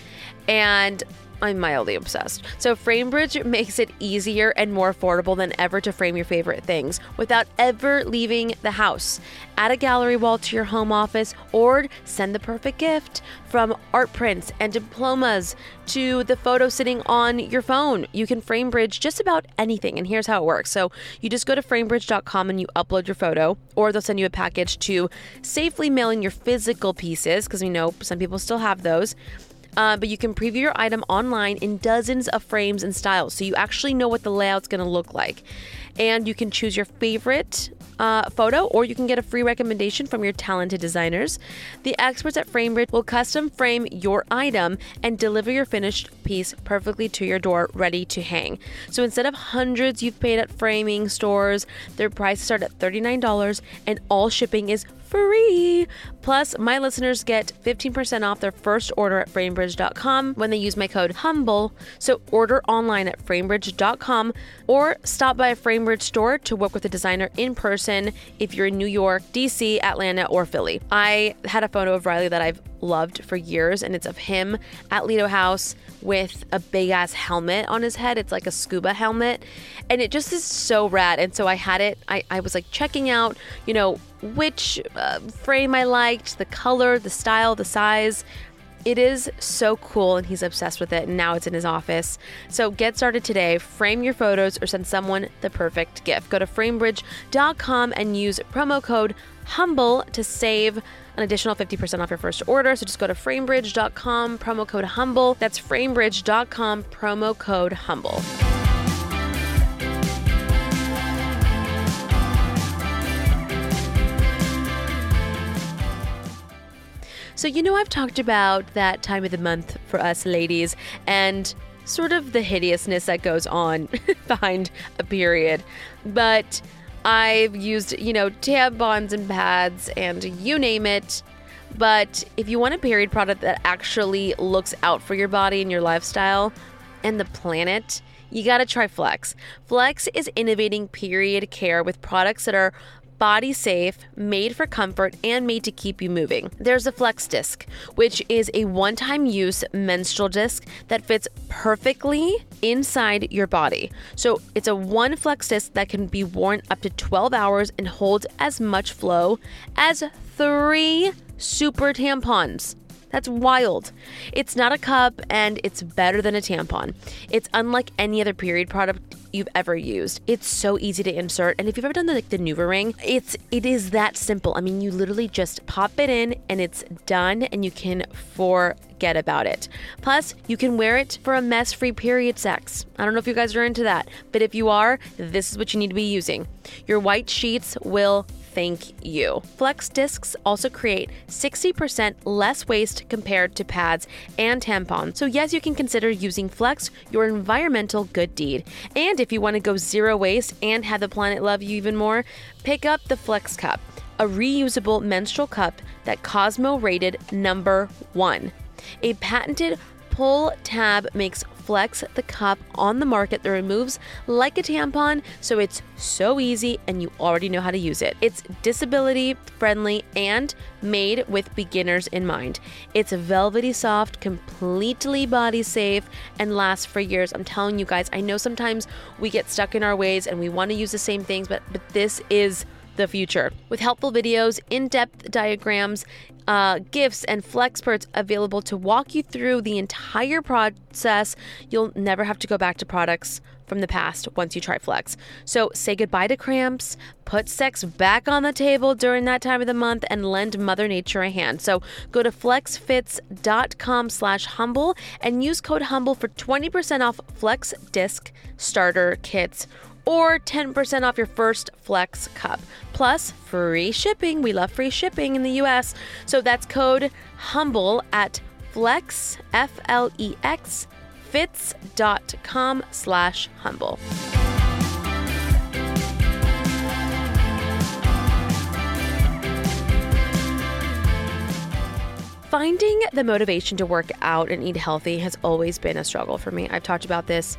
and I'm mildly obsessed. So Framebridge makes it easier and more affordable than ever to frame your favorite things without ever leaving the house. Add a gallery wall to your home office or send the perfect gift. From art prints and diplomas to the photo sitting on your phone, you can Framebridge just about anything, and here's how it works. So you just go to framebridge dot com and you upload your photo, or they'll send you a package to safely mail in your physical pieces, because we know some people still have those. Uh, but you can preview your item online in dozens of frames and styles, so you actually know what the layout's going to look like. And you can choose your favorite uh, photo, or you can get a free recommendation from your talented designers. The experts at Framebridge will custom frame your item and deliver your finished piece perfectly to your door, ready to hang. So instead of hundreds you've paid at framing stores, their prices start at thirty-nine dollars and all shipping is free. Plus, my listeners get fifteen percent off their first order at framebridge dot com when they use my code HUMBLE. So order online at framebridge dot com or stop by a Framebridge store to work with a designer in person if you're in New York, D C, Atlanta, or Philly. I had a photo of Riley that I've loved for years, and it's of him at Lido House with a big ass helmet on his head. It's like a scuba helmet, and it just is so rad. And so I had it, I, I was like checking out, you know, which uh, frame I liked, the color, the style, the size. It is so cool, and he's obsessed with it, and now it's in his office. So get started today. Frame your photos or send someone the perfect gift. Go to framebridge dot com and use promo code HUMBLE to save an additional fifty percent off your first order. So just go to framebridge dot com, promo code HUMBLE. That's framebridge dot com, promo code HUMBLE. So, you know, I've talked about that time of the month for us ladies and sort of the hideousness that goes on behind a period. But I've used, you know, tampons and pads and you name it. But if you want a period product that actually looks out for your body and your lifestyle and the planet, you got to try Flex. Flex is innovating period care with products that are body safe, made for comfort, and made to keep you moving. There's the Flex Disc, which is a one-time use menstrual disc that fits perfectly inside your body. So it's a one Flex Disc that can be worn up to twelve hours and holds as much flow as three super tampons. That's wild. It's not a cup, and it's better than a tampon. It's unlike any other period product you've ever used. It's so easy to insert, and if you've ever done the, like the NuvaRing ring, it's it is that simple. I mean, you literally just pop it in, and it's done, and you can forget about it. Plus, you can wear it for a mess-free period sex. I don't know if you guys are into that, but if you are, this is what you need to be using. Your white sheets will thank you. Flex discs also create sixty percent less waste compared to pads and tampons. So yes, you can consider using Flex, your environmental good deed. And if you want to go zero waste and have the planet love you even more, pick up the Flex Cup, a reusable menstrual cup that Cosmo rated number one. A patented pull tab makes Flex the cup on the market that removes like a tampon, so it's so easy and you already know how to use it. It's disability friendly and made with beginners in mind. It's velvety soft, completely body safe, and lasts for years. I'm telling you guys, I know sometimes we get stuck in our ways and we want to use the same things, but, but this is the future. With helpful videos, in-depth diagrams, uh, gifts, and flexperts available to walk you through the entire process, you'll never have to go back to products from the past once you try Flex. So say goodbye to cramps, put sex back on the table during that time of the month, and lend Mother Nature a hand. So go to flexfits.com slash humble and use code humble for twenty percent off Flex Disc Starter Kits, or ten percent off your first Flex Cup. Plus, free shipping. We love free shipping in the U S. So that's code HUMBLE at Flex, F L E X, fits.com slash humble. Finding the motivation to work out and eat healthy has always been a struggle for me. I've talked about this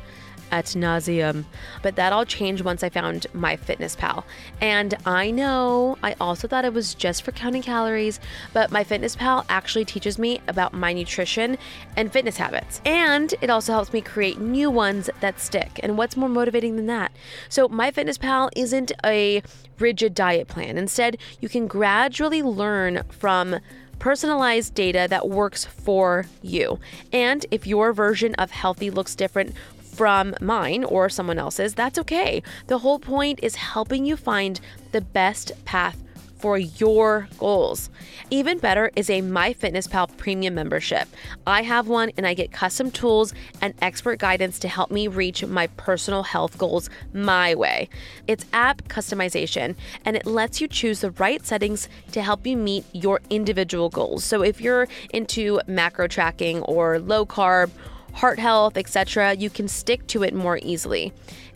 ad nauseum, but that all changed once I found MyFitnessPal. And I know I also thought it was just for counting calories, but MyFitnessPal actually teaches me about my nutrition and fitness habits. And it also helps me create new ones that stick. And what's more motivating than that? So MyFitnessPal isn't a rigid diet plan. Instead, you can gradually learn from personalized data that works for you. And if your version of healthy looks different from mine or someone else's, that's okay. The whole point is helping you find the best path for your goals. Even better is a MyFitnessPal premium membership. I have one and I get custom tools and expert guidance to help me reach my personal health goals my way. It's app customization and it lets you choose the right settings to help you meet your individual goals. So if you're into macro tracking or low carb, heart health, et cetera, you can stick to it more easily.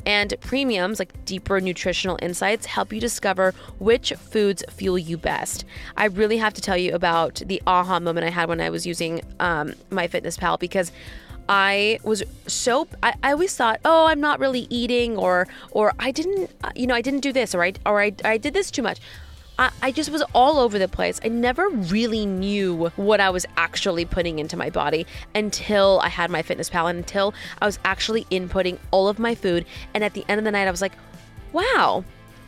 And premiums, like deeper nutritional insights, help you discover which foods fuel you best. I really have to tell you about the aha moment I had when I was using um, MyFitnessPal, because I was so, I, I always thought, oh, I'm not really eating, or or I didn't, you know, I didn't do this, or I, or I, I did this too much. I just was all over the place. I never really knew what I was actually putting into my body until I had MyFitnessPal, and until I was actually inputting all of my food. And at the end of the night, I was like, wow,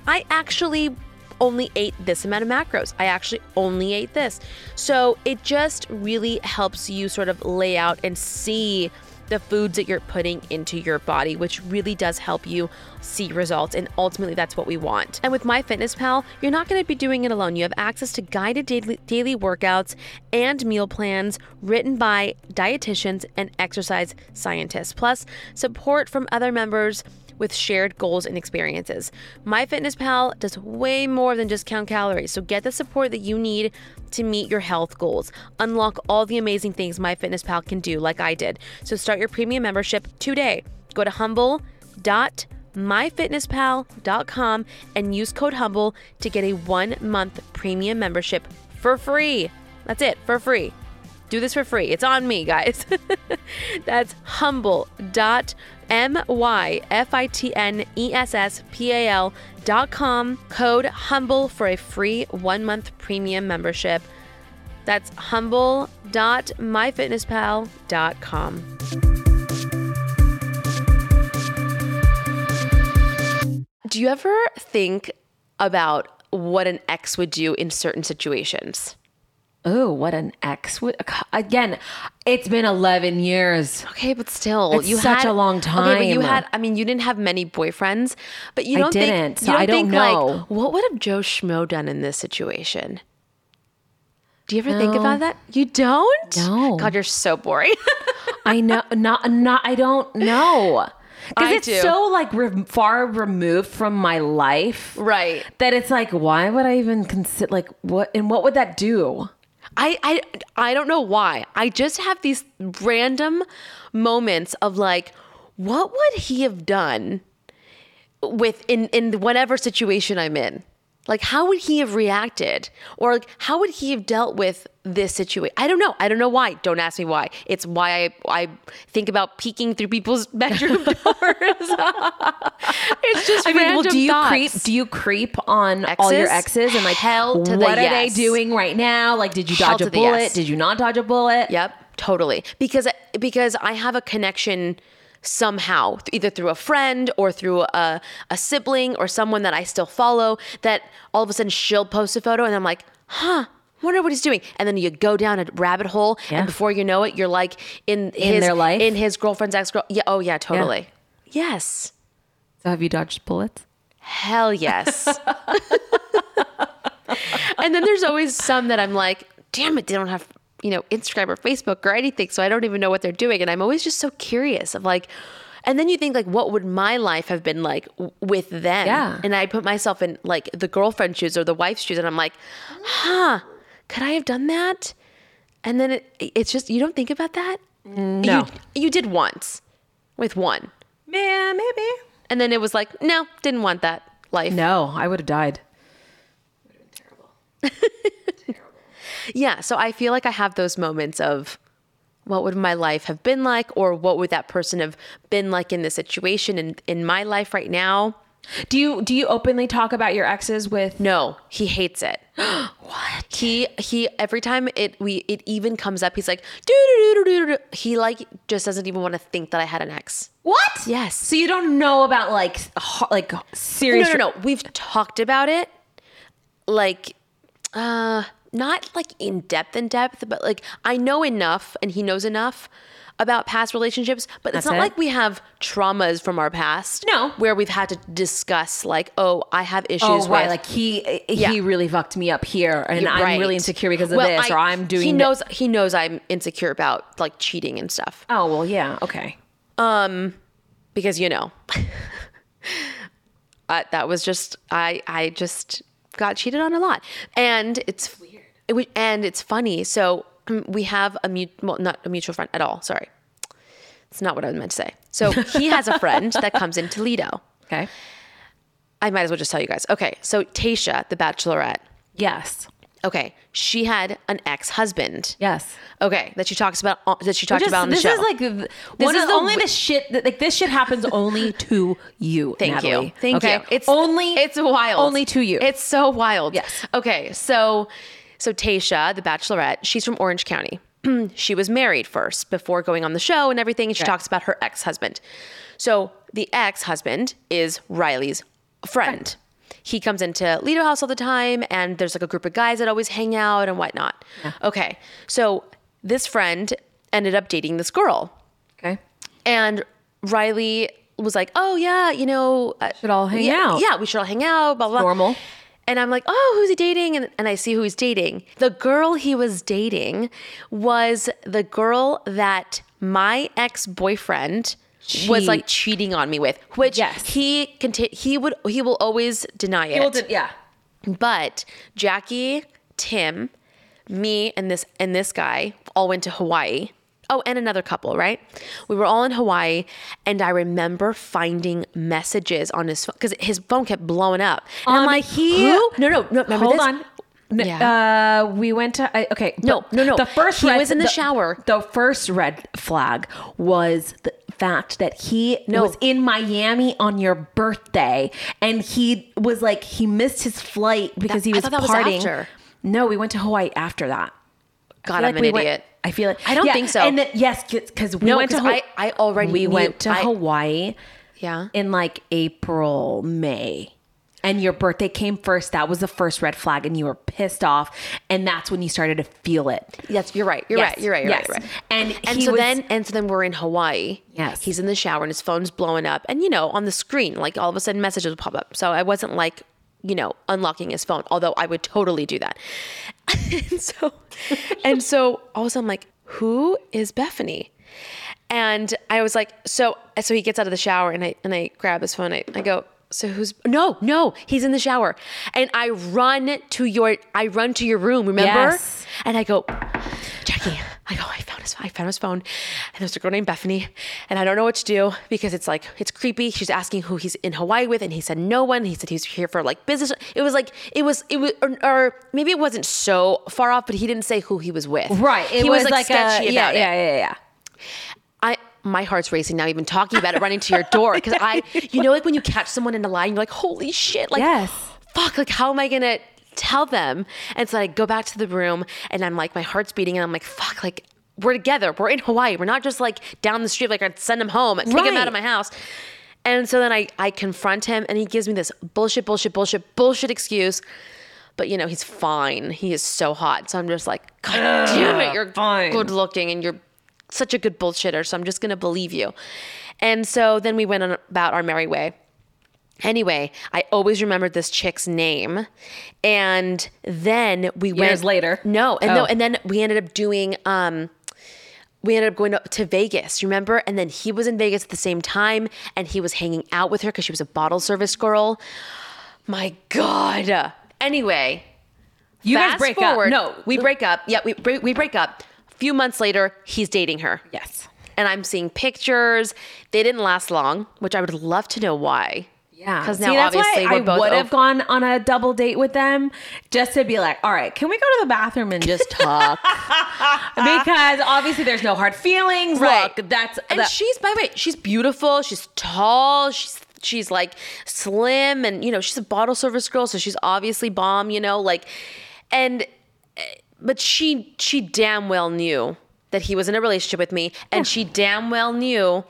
I actually only ate this amount of macros. I actually only ate this. So it just really helps you sort of lay out and see the foods that you're putting into your body, which really does help you see results. And ultimately, that's what we want. And with MyFitnessPal, you're not going to be doing it alone. You have access to guided daily, daily workouts and meal plans written by dietitians and exercise scientists, plus support from other members with shared goals and experiences. MyFitnessPal does way more than just count calories, so get the support that you need to meet your health goals. Unlock all the amazing things MyFitnessPal can do, like I did. So start your premium membership today. Go to humble dot my fitness pal dot com and use code HUMBLE to get a one-month premium membership for free. That's it, for free. Do this for free. It's on me, guys. That's humble dot myfitnesspal dot com, code HUMBLE for a free one-month premium membership. That's humble dot my fitness pal dot com. Do you ever think about what an ex would do in certain situations? Oh, what an ex would, again, it's been eleven years. Okay, but still. It's you such had, a long time. Okay, but you had, I mean, you didn't have many boyfriends, but you don't I didn't, think, so you don't I don't think, know. Like, what would have Joe Schmo done in this situation? Do you ever no. think about that? You don't? No. God, you're so boring. I know, not, not, I don't know. Because it's do. so like re- far removed from my life. Right. That it's like, why would I even consider like what, and what would that do? I, I, I don't know why. I just have these random moments of like, what would he have done with in, in whatever situation I'm in? Like, how would he have reacted? Or like, how would he have dealt with this situation? I don't know. I don't know why. Don't ask me why. It's why I, I think about peeking through people's bedroom doors. It's just I random mean, well, do you thoughts. creep? Do you creep on exes? all your exes and like, hell to what the are yes. they doing right now? Like, did you dodge hell a bullet? Yes. Did you not dodge a bullet? Yep, totally. Because because I have a connection. Somehow, either through a friend or through a, a sibling or someone that I still follow, that all of a sudden she'll post a photo and I'm like, huh, wonder what he's doing. And then you go down a rabbit hole, yeah. and before you know it, you're like in, in his their life, in his girlfriend's ex-girl. Yeah, oh yeah, totally. Yeah. Yes. So have you dodged bullets? Hell yes. And then there's always some that I'm like, damn it, they don't have. you know, Instagram or Facebook or anything. So I don't even know what they're doing. And I'm always just so curious of like, and then you think like, what would my life have been like w- with them? Yeah. And I put myself in like the girlfriend shoes or the wife's shoes. And I'm like, huh, could I have done that? And then it, it's just, you don't think about that. No. You, you did once with one. Yeah, maybe. And then it was like, no, didn't want that life. No, I would have died. It would have been terrible. Yeah, so I feel like I have those moments of what would my life have been like, or what would that person have been like in this situation in, in my life right now. Do you do you openly talk about your exes with? No, he hates it. What? He he every time it we it even comes up, he's like, do do do do do. He like just doesn't even want to think that I had an ex. What? Yes. So you don't know about like like serious. No, no, no. We've talked about it, like, uh. Not like in depth in depth, but like I know enough and he knows enough about past relationships, but That's it's not it. like we have traumas from our past. No. Where we've had to discuss like, oh, I have issues oh, right. with. Like he yeah. he really fucked me up here and right. I'm really insecure because of well, this I, or I'm doing. He knows th- he knows I'm insecure about like cheating and stuff. Oh, well, yeah. Okay. Um, because you know, uh, that was just, I, I just got cheated on a lot and it's weird. It, and it's funny. So um, we have a mutual, well, not a mutual friend at all. Sorry. It's not what I was meant to say. So he has a friend that comes in Toledo. Okay. I might as well just tell you guys. Okay. So Tayshia, the Bachelorette. Yes. Okay. She had an ex-husband. Yes. Okay. That she talks about, uh, that she talked just, about on the show. Is like, this, this is, is the, only the shit that like this shit happens only to you. Thank Natalie. you. Thank okay? you. It's only, it's wild. Only to you. It's so wild. Yes. Okay. So, So Tayshia, the Bachelorette, she's from Orange County. She was married first before going on the show and everything. And she right. talks about her ex-husband. So the ex-husband is Riley's friend. friend. He comes into Lido House all the time. And there's like a group of guys that always hang out and whatnot. Yeah. Okay. So this friend ended up dating this girl. Okay. And Riley was like, oh yeah, you know. We should all hang yeah, out. Yeah, we should all hang out. Blah, blah, Normal. Blah. And I'm like, oh, who's he dating? And, and I see who he's dating. The girl he was dating was the girl that my ex-boyfriend Cheat. was like cheating on me with, which yes. he conti- he would he will always deny it. He will de- yeah. But Jackie, Tim, me, and this and this guy all went to Hawaii. Oh, and another couple, right? We were all in Hawaii, and I remember finding messages on his phone because his phone kept blowing up. And um, I'm like, he, who? No, no, no. Remember Hold this? on. N- yeah. Uh, we went to, I, okay. No, no, no. The first he red, was in the, the shower. The first red flag was the fact that he no. was in Miami on your birthday, and he was like, he missed his flight because that, he was I thought that partying. Was after. No, we went to Hawaii after that. God, I'm like an we idiot. Went, I feel like I don't yeah, think so. And that, yes, because we no, went to I, I already we knew, went to I, Hawaii. Yeah, in like April, May, and your birthday came first. That was the first red flag, and you were pissed off, and that's when you started to feel it. Yes, you're right. You're yes, right. You're right. You're yes. right. You're right. And and so was, then and so then we're in Hawaii. Yes, he's in the shower and his phone's blowing up, and you know on the screen like all of a sudden messages would pop up. So I wasn't like. you know, unlocking his phone, although I would totally do that. and so, and so all of a sudden I'm like, who is Bethany? And I was like, so, so he gets out of the shower and I, and I grab his phone. I, I go, so who's, no, no, he's in the shower. And I run to your, I run to your room, remember? Yes. And I go, Jackie, I go, I found his, I found his phone. And there's a girl named Bethany. And I don't know what to do because it's like, it's creepy. She's asking who he's in Hawaii with. And he said, no one. He said, he's here for like business. It was like, it was, it was, or, or maybe it wasn't so far off, but he didn't say who he was with. Right. It he was, was like, like sketchy a, yeah, about yeah, it. Yeah, yeah, yeah. I, my heart's racing now even talking about it, running to your door. Because I, you know, like when you catch someone in a lie and you're like, holy shit, like, yes. fuck, like how am I going to tell them? And so I go back to the room and I'm like, my heart's beating and I'm like, fuck, like we're together. We're in Hawaii. We're not just like down the street. Like I'd send him home and take right. him out of my house. And so then I, I confront him and he gives me this bullshit, bullshit, bullshit, bullshit excuse. But you know, he's fine. He is so hot. So I'm just like, God Ugh, damn it. You're fine. Good looking and you're such a good bullshitter, so I'm just going to believe you. And so then we went on about our merry way. Anyway, I always remembered this chick's name. And then we Years went... Years later. No and, oh. no. and then we ended up doing... Um, we ended up going to, to Vegas, remember? And then he was in Vegas at the same time, and he was hanging out with her because she was a bottle service girl. My God. Anyway. You guys break forward, up. No. We break up. Yeah, we we break up. Few months later, he's dating her. Yes. And I'm seeing pictures. They didn't last long, which I would love to know why. Yeah. Because now See, that's obviously why we're I both would have over- gone on a double date with them just to be like, all right, can we go to the bathroom and just talk? Because obviously there's no hard feelings. Right. Look, that's and the- she's by the way, she's beautiful. She's tall. She's she's like slim, and you know she's a bottle service girl, so she's obviously bomb. You know, like, and. But she she damn well knew that he was in a relationship with me, and yeah. she damn well knew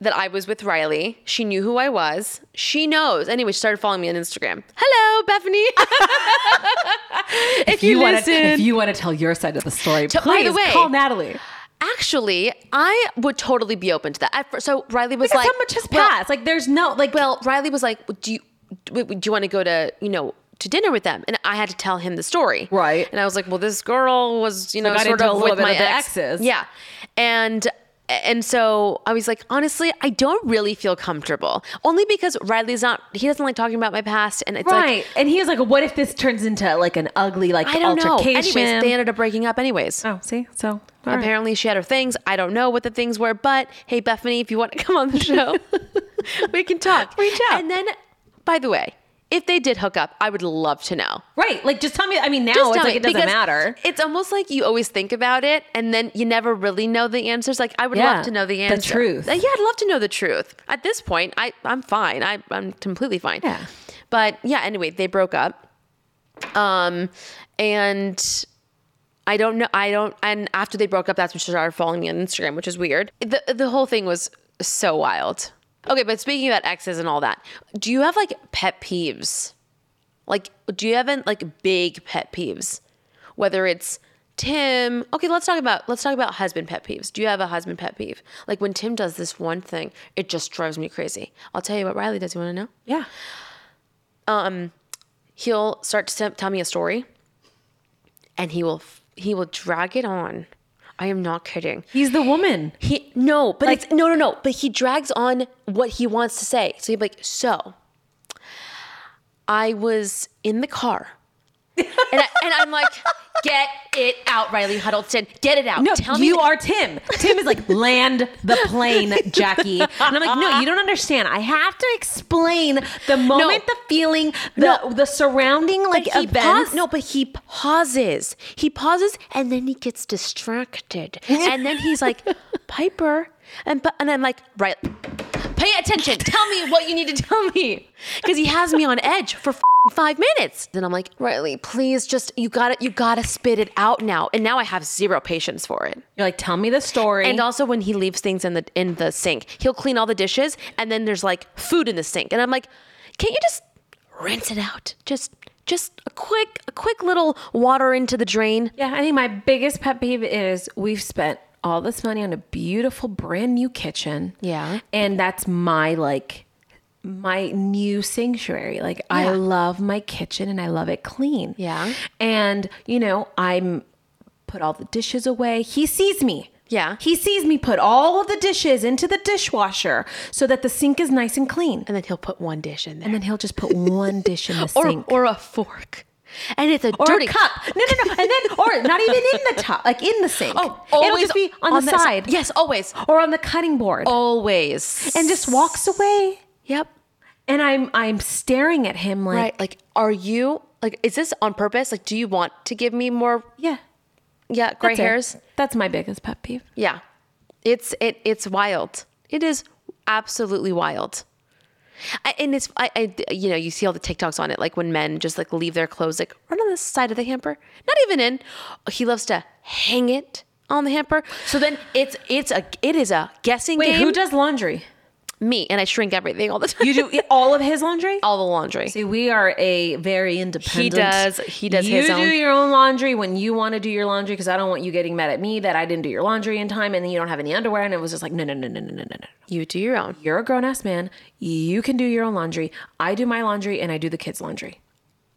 that I was with Riley. She knew who I was. She knows. Anyway, she started following me on Instagram. Hello, Bethany. if, if you, you want to, if you want to tell your side of the story, to, please by the way, call Natalie. Actually, I would totally be open to that. So Riley was because like, "How much has well, passed? Like, there's no like." Well, Riley was like, "Do you do you want to go to you know?" to dinner with them?" And I had to tell him the story. Right. And I was like, well, this girl was, you know, so sort of with my ex. exes. Yeah. And, and so I was like, honestly, I don't really feel comfortable, only because Riley's not, he doesn't like talking about my past. And it's right. like, and he's like, what if this turns into like an ugly, like I don't altercation? Know. Anyways, they ended up breaking up anyways. Oh, see? So apparently right. she had her things. I don't know what the things were, but hey, Bethany, if you want to come on the show, we can talk. Reach out. And then, by the way, if they did hook up, I would love to know. Right. Like, just tell me. I mean, now it's like me, it doesn't matter. It's almost like you always think about it, and then you never really know the answers. Like, I would yeah, love to know the answer. The truth. Yeah, I'd love to know the truth. At this point, I, I'm fine. I, I'm completely fine. Yeah. But, yeah, anyway, they broke up. Um, And... I don't know. I don't... And after they broke up, that's when she started following me on Instagram, which is weird. The The whole thing was so wild. Okay, but speaking about exes and all that, do you have like pet peeves? Like, do you have any, like big pet peeves? Whether it's Tim, okay, let's talk about let's talk about husband pet peeves. Do you have a husband pet peeve? Like when Tim does this one thing, it just drives me crazy. I'll tell you what Riley does. You want to know? Yeah. Um, he'll start to tell me a story, and he will he will drag it on. I am not kidding. He's the woman. He no, but like, it's no, no, no. But he drags on what he wants to say. So he'd be like, so I was in the car. and, I, and I'm like, get it out, Riley Huddleston. Get it out. No, Tell you me the- are Tim. Tim is like, land the plane, Jackie. And I'm like, no, you don't understand. I have to explain the moment, no, the feeling, the no, the surrounding like events. Pa- no, but he pauses. He pauses, and then he gets distracted, and then he's like, Piper, and and I'm like, right, pay attention. Tell me what you need to tell me, because he has me on edge for five minutes. Then I'm like, Riley, please just, you gotta, you gotta spit it out now. And now I have zero patience for it. You're like, tell me the story. And also when he leaves things in the, in the sink, he'll clean all the dishes and then there's like food in the sink. And I'm like, can't you just rinse it out? Just, just a quick, a quick little water into the drain. Yeah. I think my biggest pet peeve is we've spent all this money on a beautiful brand new kitchen. Yeah. And that's my like, my new sanctuary. Like, yeah. I love my kitchen and I love it clean. Yeah. And, you know, I'm put all the dishes away. He sees me. Yeah. He sees me put all of the dishes into the dishwasher so that the sink is nice and clean. And then he'll put one dish in there. And then he'll just put one dish in the or, sink. Or a fork. And it's a or dirty a cup. No, no, no. And then, or not even in the top, like in the sink. Oh, always. It'll just be on, on the side. Side. Yes, always. Or on the cutting board. Always. And just walks away. Yep. And I'm I'm staring at him like, right. Like, are you, like, is this on purpose? Like, do you want to give me more? Yeah. Yeah, gray That's hairs. It. That's my biggest pet peeve. Yeah. It's it it's wild. It is absolutely wild. I, and it's I, I you know, you see all the TikToks on it, like when men just like leave their clothes like right on the side of the hamper. Not even in. He loves to hang it on the hamper. So then it's it's a it is a guessing Wait, game. Who does laundry? Me, and I shrink everything all the time. You do all of his laundry? All the laundry. See, we are a very independent. He does. He does his own. You do your own laundry when you want to do your laundry, because I don't want you getting mad at me that I didn't do your laundry in time and then you don't have any underwear. And it was just like, no, no, no, no, no, no, no. You do your own. You're a grown-ass man. You can do your own laundry. I do my laundry and I do the kids' laundry.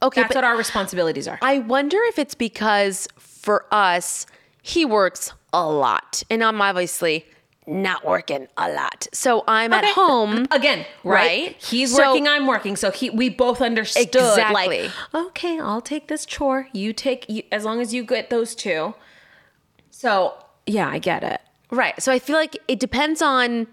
Okay. That's what our responsibilities are. I wonder if it's because for us, he works a lot. And I'm obviously... not working a lot. So I'm okay. at home. Again, right? right? He's so, working, I'm working. So he, we both understood. Exactly. Like, okay, I'll take this chore. You take, you, as long as you get those two. So yeah, I get it. Right. So I feel like it depends on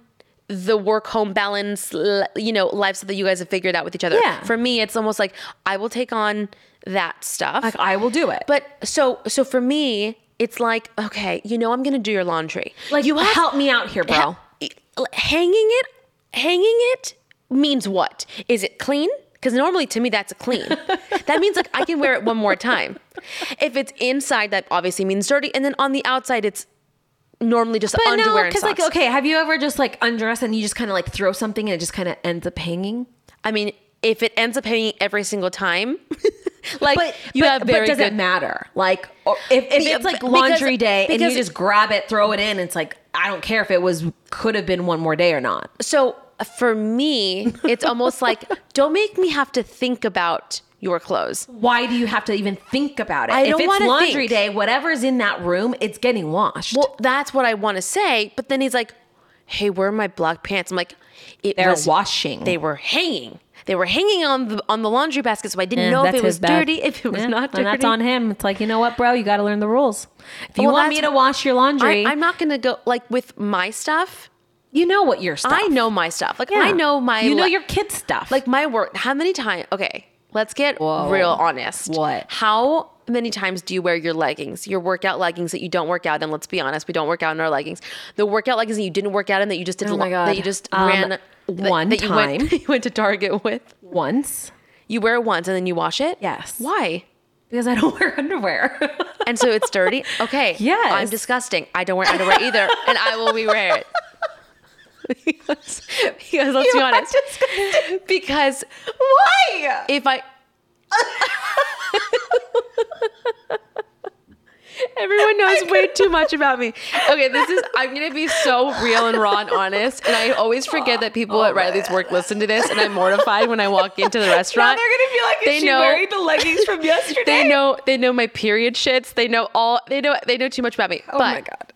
the work-home balance, you know, lives that you guys have figured out with each other. Yeah. For me, it's almost like I will take on that stuff. Like I will do it. But so, so for me, it's like, okay, you know I'm going to do your laundry. Like, you have, help me out here, bro. Ha- hanging it, hanging it means what? Is it clean? Because normally to me that's a clean. That means like I can wear it one more time. If it's inside, that obviously means dirty. And then on the outside, it's normally just but underwear no, and socks. Like, okay, have you ever just like undressed and you just kind of like throw something and it just kind of ends up hanging? I mean, if it ends up hanging every single time... Like, but, you but, have very but does good, it matter? Like, or if, if it's like laundry because, day and because, you just grab it, throw it in, it's like, I don't care if it was, could have been one more day or not. So for me, it's almost like, don't make me have to think about your clothes. Why do you have to even think about it? I don't if it's laundry think. Day, whatever's in that room, it's getting washed. Well, that's what I want to say. But then he's like, hey, where are my black pants? I'm like, it They're was, washing. They were hanging. They were hanging on the on the laundry basket, so I didn't yeah, know if it was dirty, if it was yeah, not dirty. And that's on him. It's like, you know what, bro? You got to learn the rules. If you well, want me to wash your laundry. I, I'm not going to go, like, with my stuff. You know what your stuff. I know my stuff. Like, yeah. I know my. You know your kid's stuff. Like, my work. How many times? Okay, let's get Whoa. real honest. What? How many times do you wear your leggings, your workout leggings that you don't work out in? Let's be honest. We don't work out in our leggings. The workout leggings that you didn't work out in that you just did. Oh, my God. That you just um, ran. That, one that you time. Went, you went to Target with. Once. You wear it once and then you wash it? Yes. Why? Because I don't wear underwear. And so it's dirty? Okay. Yes. I'm disgusting. I don't wear underwear either. And I will re-wear it. Because, because let's you be honest. Because. Why? If I. Everyone knows way too much about me. Okay, this is, I'm going to be so real and raw and honest. And I always forget that people oh, at Riley's man. Work listen to this. And I'm mortified when I walk into the restaurant. Now they're going to be like, is they she know, wearing the leggings from yesterday? They know, they know my period shits. They know all, they know, they know too much about me. Oh but my God.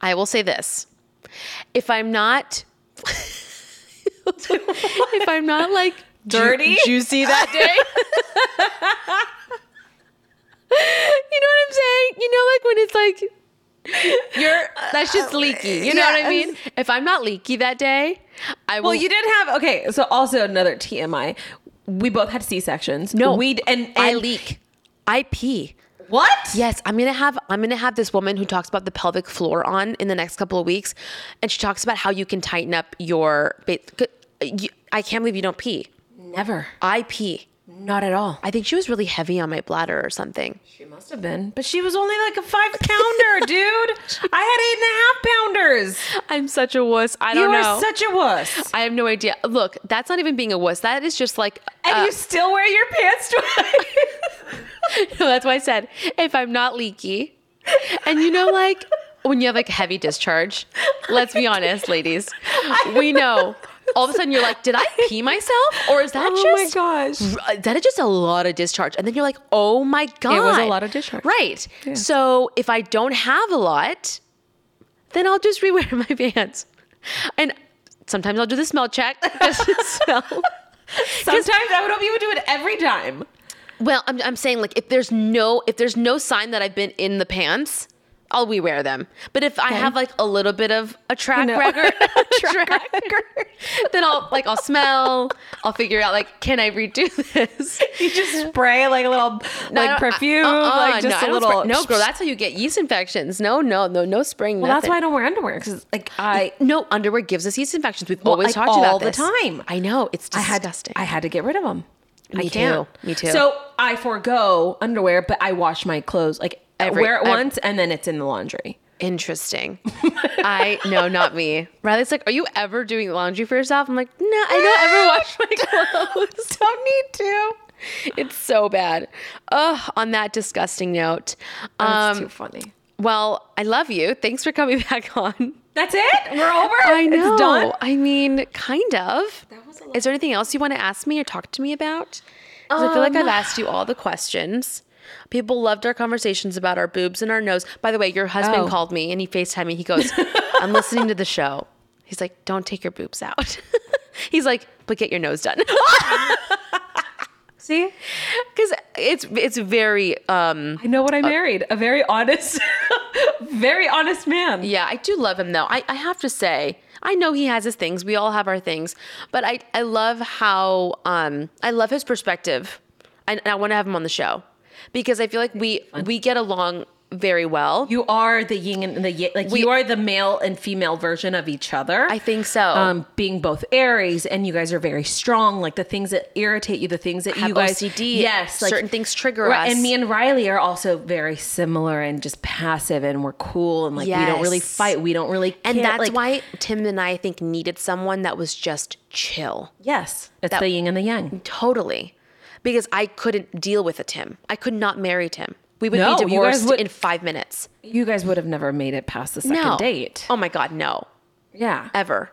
I will say this. If I'm not, if I'm not like dirty, ju- juicy that day. You know what I'm saying? You know, like when it's like, you're that's just leaky. You know yes. what I mean? If I'm not leaky that day, I will. Well, you did have, okay. So also another T M I. We both had C-sections. No, we and, and I leak. I pee. What? Yes, I'm gonna have I'm gonna have this woman who talks about the pelvic floor on in the next couple of weeks, and she talks about how you can tighten up your. I can't believe you don't pee. Never. I pee. Not at all. I think she was really heavy on my bladder or something. She must have been. But she was only like a five pounder, dude. I had eight and a half pounders. I'm such a wuss. I don't know. You are such a wuss. I have no idea. Look, that's not even being a wuss. That is just like... And uh, you still wear your pants twice. No, that's why I said, if I'm not leaky. And you know, like, when you have like heavy discharge, let's be honest, ladies. We know... All of a sudden, you're like, did I pee myself? Or is that oh just... Oh, my gosh. That is just a lot of discharge. And then you're like, oh, my God. It was a lot of discharge. Right. Yeah. So if I don't have a lot, then I'll just rewear my pants. And sometimes I'll do the smell check. Just to smell. Sometimes I would hope you would do it every time. Well, I'm I'm saying like if there's no if there's no sign that I've been in the pants, I'll rewear them. But if okay. I have like a little bit of a track no. record, a track record, then I'll like I'll smell. I'll figure out like can I redo this? You just spray like a little no, like perfume, I, uh-uh, like just no, a little. Spray. No, girl, that's how you get yeast infections. No, no, no, no spraying. Well, nothing. That's why I don't wear underwear because like I no underwear gives us yeast infections. We've well, always like, talked all about this all the time. I know it's disgusting. I had, I had to get rid of them. Me I can. too. Me too. So I forego underwear, but I wash my clothes like. Every, I wear it every, once and then it's in the laundry. Interesting. I no, not me. Riley's like, are you ever doing laundry for yourself? I'm like, no, I don't ever wash my clothes. Don't need to. It's so bad. Oh, on that disgusting note. Um, That's too funny. Well, I love you. Thanks for coming back on. That's it? We're over? I know. It's done? I mean, kind of. That was a lot. Is there anything else you want to ask me or talk to me about? Because um, I feel like I've asked you all the questions. People loved our conversations about our boobs and our nose. By the way, your husband oh. called me and he FaceTimed me. He goes, I'm listening to the show. He's like, don't take your boobs out. He's like, but get your nose done. See? Because it's it's very... Um, I know what I married. Uh, a very honest, very honest man. Yeah, I do love him though. I, I have to say... I know he has his things. We all have our things. But I, I love how... Um, I love his perspective. And I, I want to have him on the show. Because I feel like we we get along very well. You are the yin and the yang. Like we, you are the male and female version of each other. I think so. Um, being both Aries, and you guys are very strong. Like the things that irritate you, the things that have you guys O C D. Yes, like, certain things trigger right, us. And me and Riley are also very similar and just passive, and we're cool, and like yes. we don't really fight. We don't really. And that's like, why Tim and I, I think needed someone that was just chill. Yes, it's that, the yin and the yang. Totally. Because I couldn't deal with a Tim. I could not marry Tim. We would no, be divorced would, in five minutes. You guys would have never made it past the second no. date. Oh my God, no. Yeah. Ever.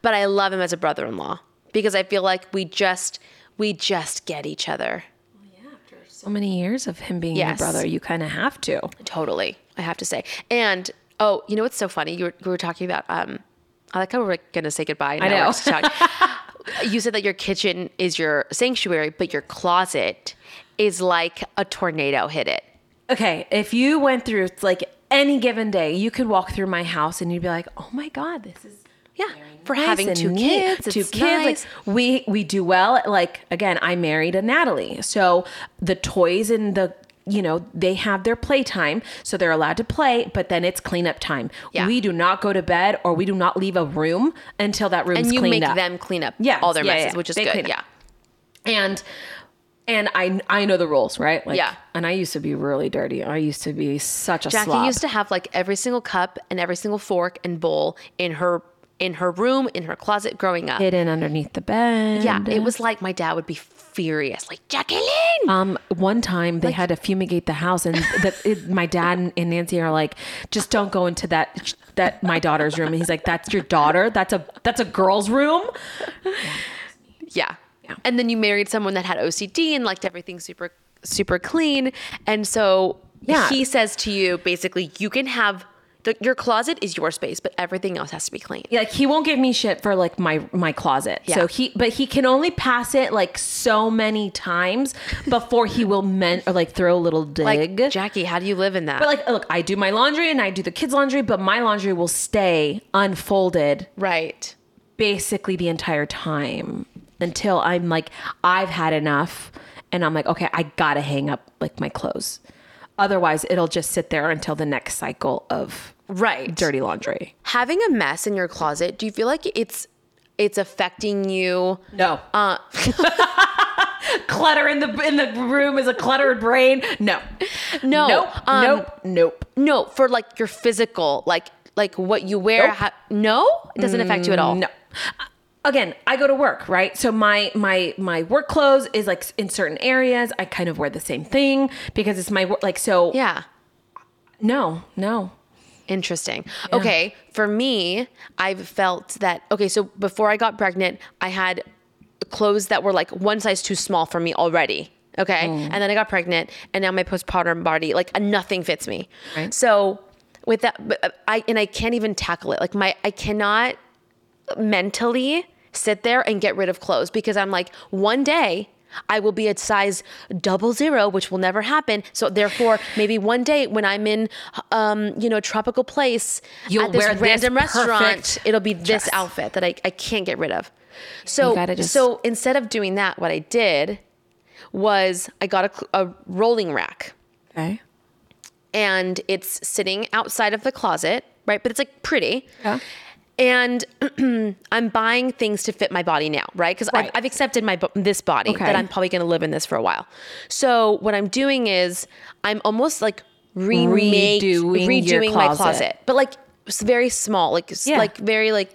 But I love him as a brother-in-law because I feel like we just we just get each other. Well, yeah, after so many years of him being yes. your brother, you kind of have to. Totally. I have to say. And, oh, you know what's so funny? You were, you were talking about, um, I like how we're going to say goodbye. I know. You said that your kitchen is your sanctuary, but your closet is like a tornado hit it. Okay. If you went through like any given day, you could walk through my house and you'd be like, oh my God, this is yeah. nice. For having two kids, two kids. Nice. Like, we, we do well. Like, again, I married a Natalie. So the toys and the, you know, they have their playtime, so they're allowed to play, but then it's cleanup time. Yeah. We do not go to bed or we do not leave a room until that room's cleaned up. And you make up. them clean up yeah. all their yeah, messes, yeah. which is they good. Yeah. And and I I know the rules, right? Like, yeah. And I used to be really dirty. I used to be such a Jackie slob. Jackie used to have like every single cup and every single fork and bowl in her in her room, in her closet growing up. Hidden underneath the bed. Yeah, it was like my dad would be furious, like, Jacqueline! Um, one time they like, had to fumigate the house and the, it, my dad and, and Nancy are like, just don't go into that, that my daughter's room. And he's like, that's your daughter? That's a, that's a girl's room? Yeah. yeah. yeah. And then you married someone that had O C D and liked everything super, super clean. And so yeah. he says to you, basically, you can have... The, your closet is your space, but everything else has to be clean. Yeah, like he won't give me shit for like my my closet. Yeah. So he, but he can only pass it like so many times before he will men or like throw a little dig. Like, Jackie, how do you live in that? But like, look, I do my laundry and I do the kids' laundry, but my laundry will stay unfolded, right? Basically the entire time until I'm like, I've had enough, and I'm like, okay, I gotta hang up like my clothes. Otherwise, it'll just sit there until the next cycle of right. dirty laundry. Having a mess in your closet, do you feel like it's it's affecting you? No. Uh, Clutter in the in the room is a cluttered brain. No. No. Nope. Um, nope. Nope. No. For like your physical, like like what you wear. Nope. Ha- no? It doesn't affect you at all? No. Again, I go to work, right? So my my my work clothes is like in certain areas. I kind of wear the same thing because it's my work. Like, so. Yeah. No, no. Interesting. Yeah. Okay. For me, I've felt that. Okay. So before I got pregnant, I had clothes that were like one size too small for me already. Okay. Mm. And then I got pregnant and now my postpartum body, like nothing fits me. Right. So with that. But I, and I can't even tackle it. Like my, I cannot mentally sit there and get rid of clothes because I'm like, one day I will be a size double zero, which will never happen. So therefore, maybe one day when I'm in, um, you know, a tropical place, you'll at this wear random this restaurant, it'll be dress. This outfit that I, I can't get rid of. So, just... so instead of doing that, what I did was I got a, a rolling rack. Okay. And it's sitting outside of the closet, right? But it's like pretty. Yeah. And I'm buying things to fit my body now, right? Because right. I've, I've accepted my this body okay. that I'm probably going to live in this for a while. So what I'm doing is I'm almost like remake, redoing, redoing closet. my closet, but like very small, like yeah. like very like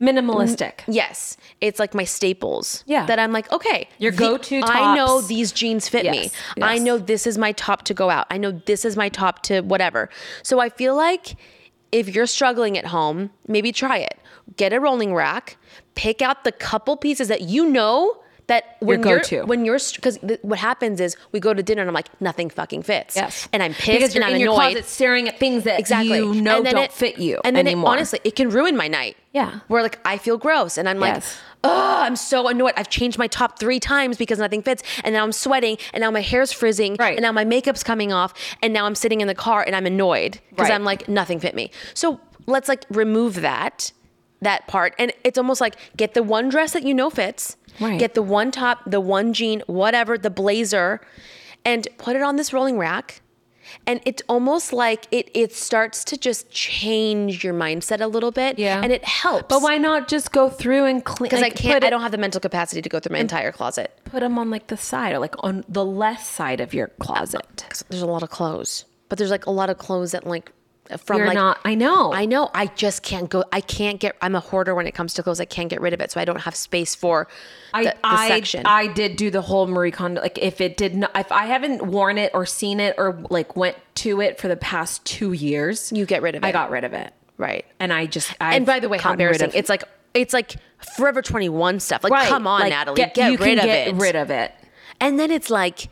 minimalistic. M- yes, it's like my staples. Yeah, that I'm like okay, your the, go-to. Tops. I know these jeans fit yes. me. Yes. I know this is my top to go out. I know this is my top to whatever. So I feel like, if you're struggling at home, maybe try it. Get a rolling rack, pick out the couple pieces that you know that when Your go-to. you're, when you're, because th- what happens is we go to dinner and I'm like, nothing fucking fits. Yes. And I'm pissed because you're and I'm in your annoyed. Closet staring at things that exactly. you know don't it, fit you and then anymore. It, honestly, it can ruin my night. Yeah. Where like, I feel gross and I'm yes. like, oh, I'm so annoyed. I've changed my top three times because nothing fits. And now I'm sweating and now my hair's frizzing right. and now my makeup's coming off and now I'm sitting in the car and I'm annoyed because right. I'm like, nothing fit me. So let's like remove that, that part. And it's almost like get the one dress that you know fits, right. get the one top, the one jean, whatever, the blazer, and put it on this rolling rack. And it's almost like it it starts to just change your mindset a little bit. Yeah. And it helps. But why not just go through and clean? Because like I can't, I don't have the mental capacity to go through my entire closet. Put them on like the side or like on the left side of your closet. Because there's a lot of clothes. But there's like a lot of clothes that like from You're like. Not, I know. I know. I just can't go. I can't get, I'm a hoarder when it comes to clothes. I can't get rid of it. So I don't have space for the, I, the I, section. I did do the whole Marie Kondo. Like if it did not, if I haven't worn it or seen it or like went to it for the past two years. You get rid of it. I got rid of it. Right. And I just, I And by the way, how embarrassing. Of, it's like, it's like Forever twenty-one stuff. Like, right. come on, like, Natalie, get, get, you rid, can of get it. rid of it. And then it's like,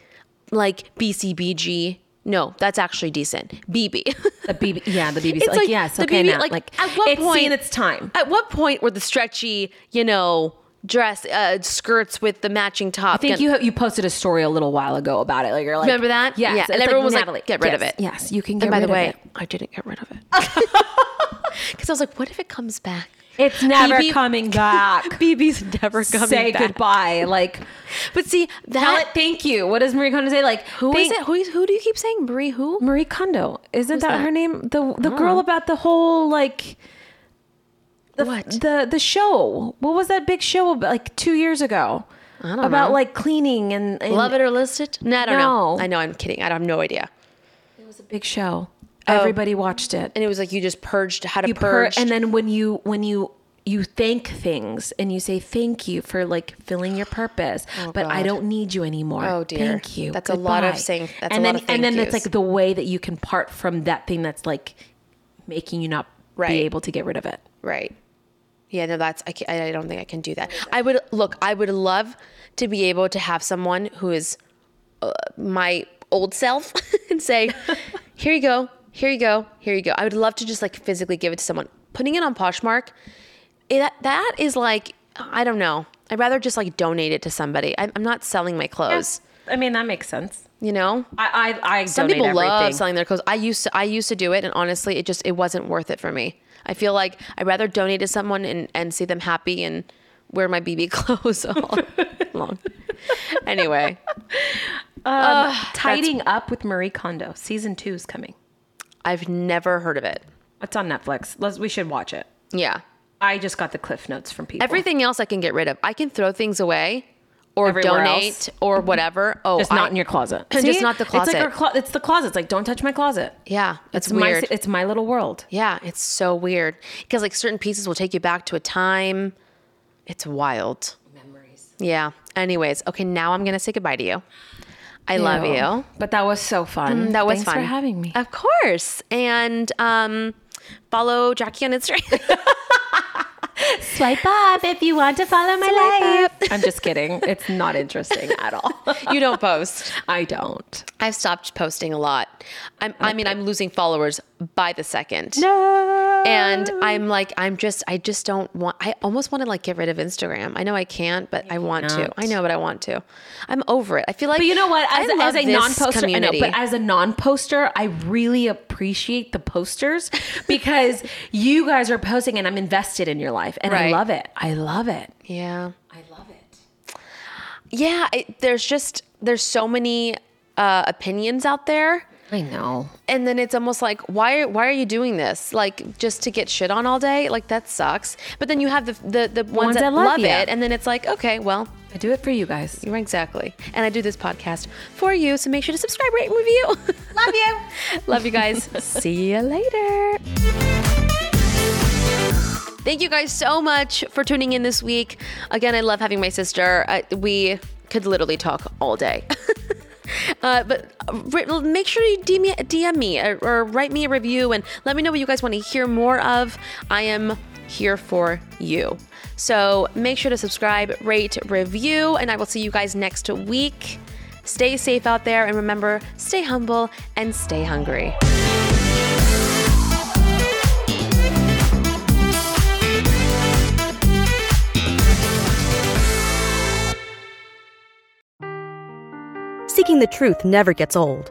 like B C B G. No, that's actually decent. B B. The B B. Yeah, the B B. It's like, like, yes, the okay B B, now. Like, like, at what it's point? Seen its time. At what point were the stretchy, you know, dress, uh, skirts with the matching top? I think gonna, you you posted a story a little while ago about it. Like you're like, remember that? Yes. Yeah. And it's everyone like, was Natalie, like, get rid yes, of it. Yes, you can get rid of it. And by the way, it. I didn't get rid of it. Because I was like, what if it comes back? It's never B B, coming back. B B's never coming say back. Say goodbye. Like, but see, that, tell it thank you. What does Marie Kondo say? Like, who thank, is it? Who, is, who do you keep saying? Marie who? Marie Kondo. Isn't that, that her name? The the oh. girl about the whole, like, the, what? The, the show. What was that big show about, like, two years ago? I don't about, know. About, like, cleaning and, and... Love It or List It? No, I don't no. know. I know, I'm kidding. I have no idea. It was a big show. Everybody watched it. And it was like, you just purged, how to you purge. Pur- and then when you, when you, you thank things and you say, thank you for like filling your purpose, oh, but God. I don't need you anymore. Oh dear. Thank you. That's Goodbye. a lot of saying. That's and a then, lot of thank And then yous. That's like the way that you can part from that thing that's like making you not right. be able to get rid of it. Right. Yeah, no, that's, I, can, I don't think I can do that. I would look, I would love to be able to have someone who is uh, my old self and say, here you go. Here you go. Here you go. I would love to just like physically give it to someone. Putting it on Poshmark, it, that is like, I don't know. I'd rather just like donate it to somebody. I'm, I'm not selling my clothes. Yeah. I mean, that makes sense. You know, I, I, I some people everything. love selling their clothes. I used to, I used to do it. And honestly, it just, it wasn't worth it for me. I feel like I'd rather donate to someone and, and see them happy and wear my B B clothes all long. Anyway. Um, uh, tidying up with Marie Kondo. Season two is coming. I've never heard of it. It's on Netflix. Let's, we should watch it. Yeah. I just got the cliff notes from people. Everything else I can get rid of. I can throw things away or Everywhere donate else. Or whatever. Oh, just I, not in your closet. See? Just not the closet. It's like our clo- it's the closet. It's like, don't touch my closet. Yeah. It's, it's weird. My, it's my little world. Yeah. It's so weird because like certain pieces will take you back to a time. It's wild. Memories. Yeah. Anyways. Okay. Now I'm going to say goodbye to you. I Ew. love you. But that was so fun. Mm, that was Thanks fun. Thanks for having me. Of course. And um, follow Jackie on Instagram. Swipe up if you want to follow my Swipe life. Up. I'm just kidding. It's not interesting at all. You don't post. I don't. I've stopped posting a lot. I'm, okay. I mean, I'm losing followers by the second. No. And I'm like, I'm just, I just don't want, I almost want to like get rid of Instagram. I know I can't, but you I want not. to. I know, but I want to. I'm over it. I feel like, but you know what? As, as a non-poster, I know, but as a non-poster, I really appreciate the posters because you guys are posting and I'm invested in your life and right. I love it. I love it. Yeah. I love it. Yeah. It, there's just, there's so many uh, opinions out there. I know. And then it's almost like, why why are you doing this? Like, just to get shit on all day? Like, that sucks. But then you have the the, the, the ones, ones that, that love, love it. You. And then it's like, okay, well. I do it for you guys. Exactly. And I do this podcast for you. So make sure to subscribe, rate, and review. Love you. Love you guys. See you later. Thank you guys so much for tuning in this week. Again, I love having my sister. I, we could literally talk all day. Uh, but make sure you D M me or, or write me a review and let me know what you guys want to hear more of. I am here for you. So make sure to subscribe, rate, review, and I will see you guys next week. Stay safe out there and remember, stay humble and stay hungry. Seeking the truth never gets old.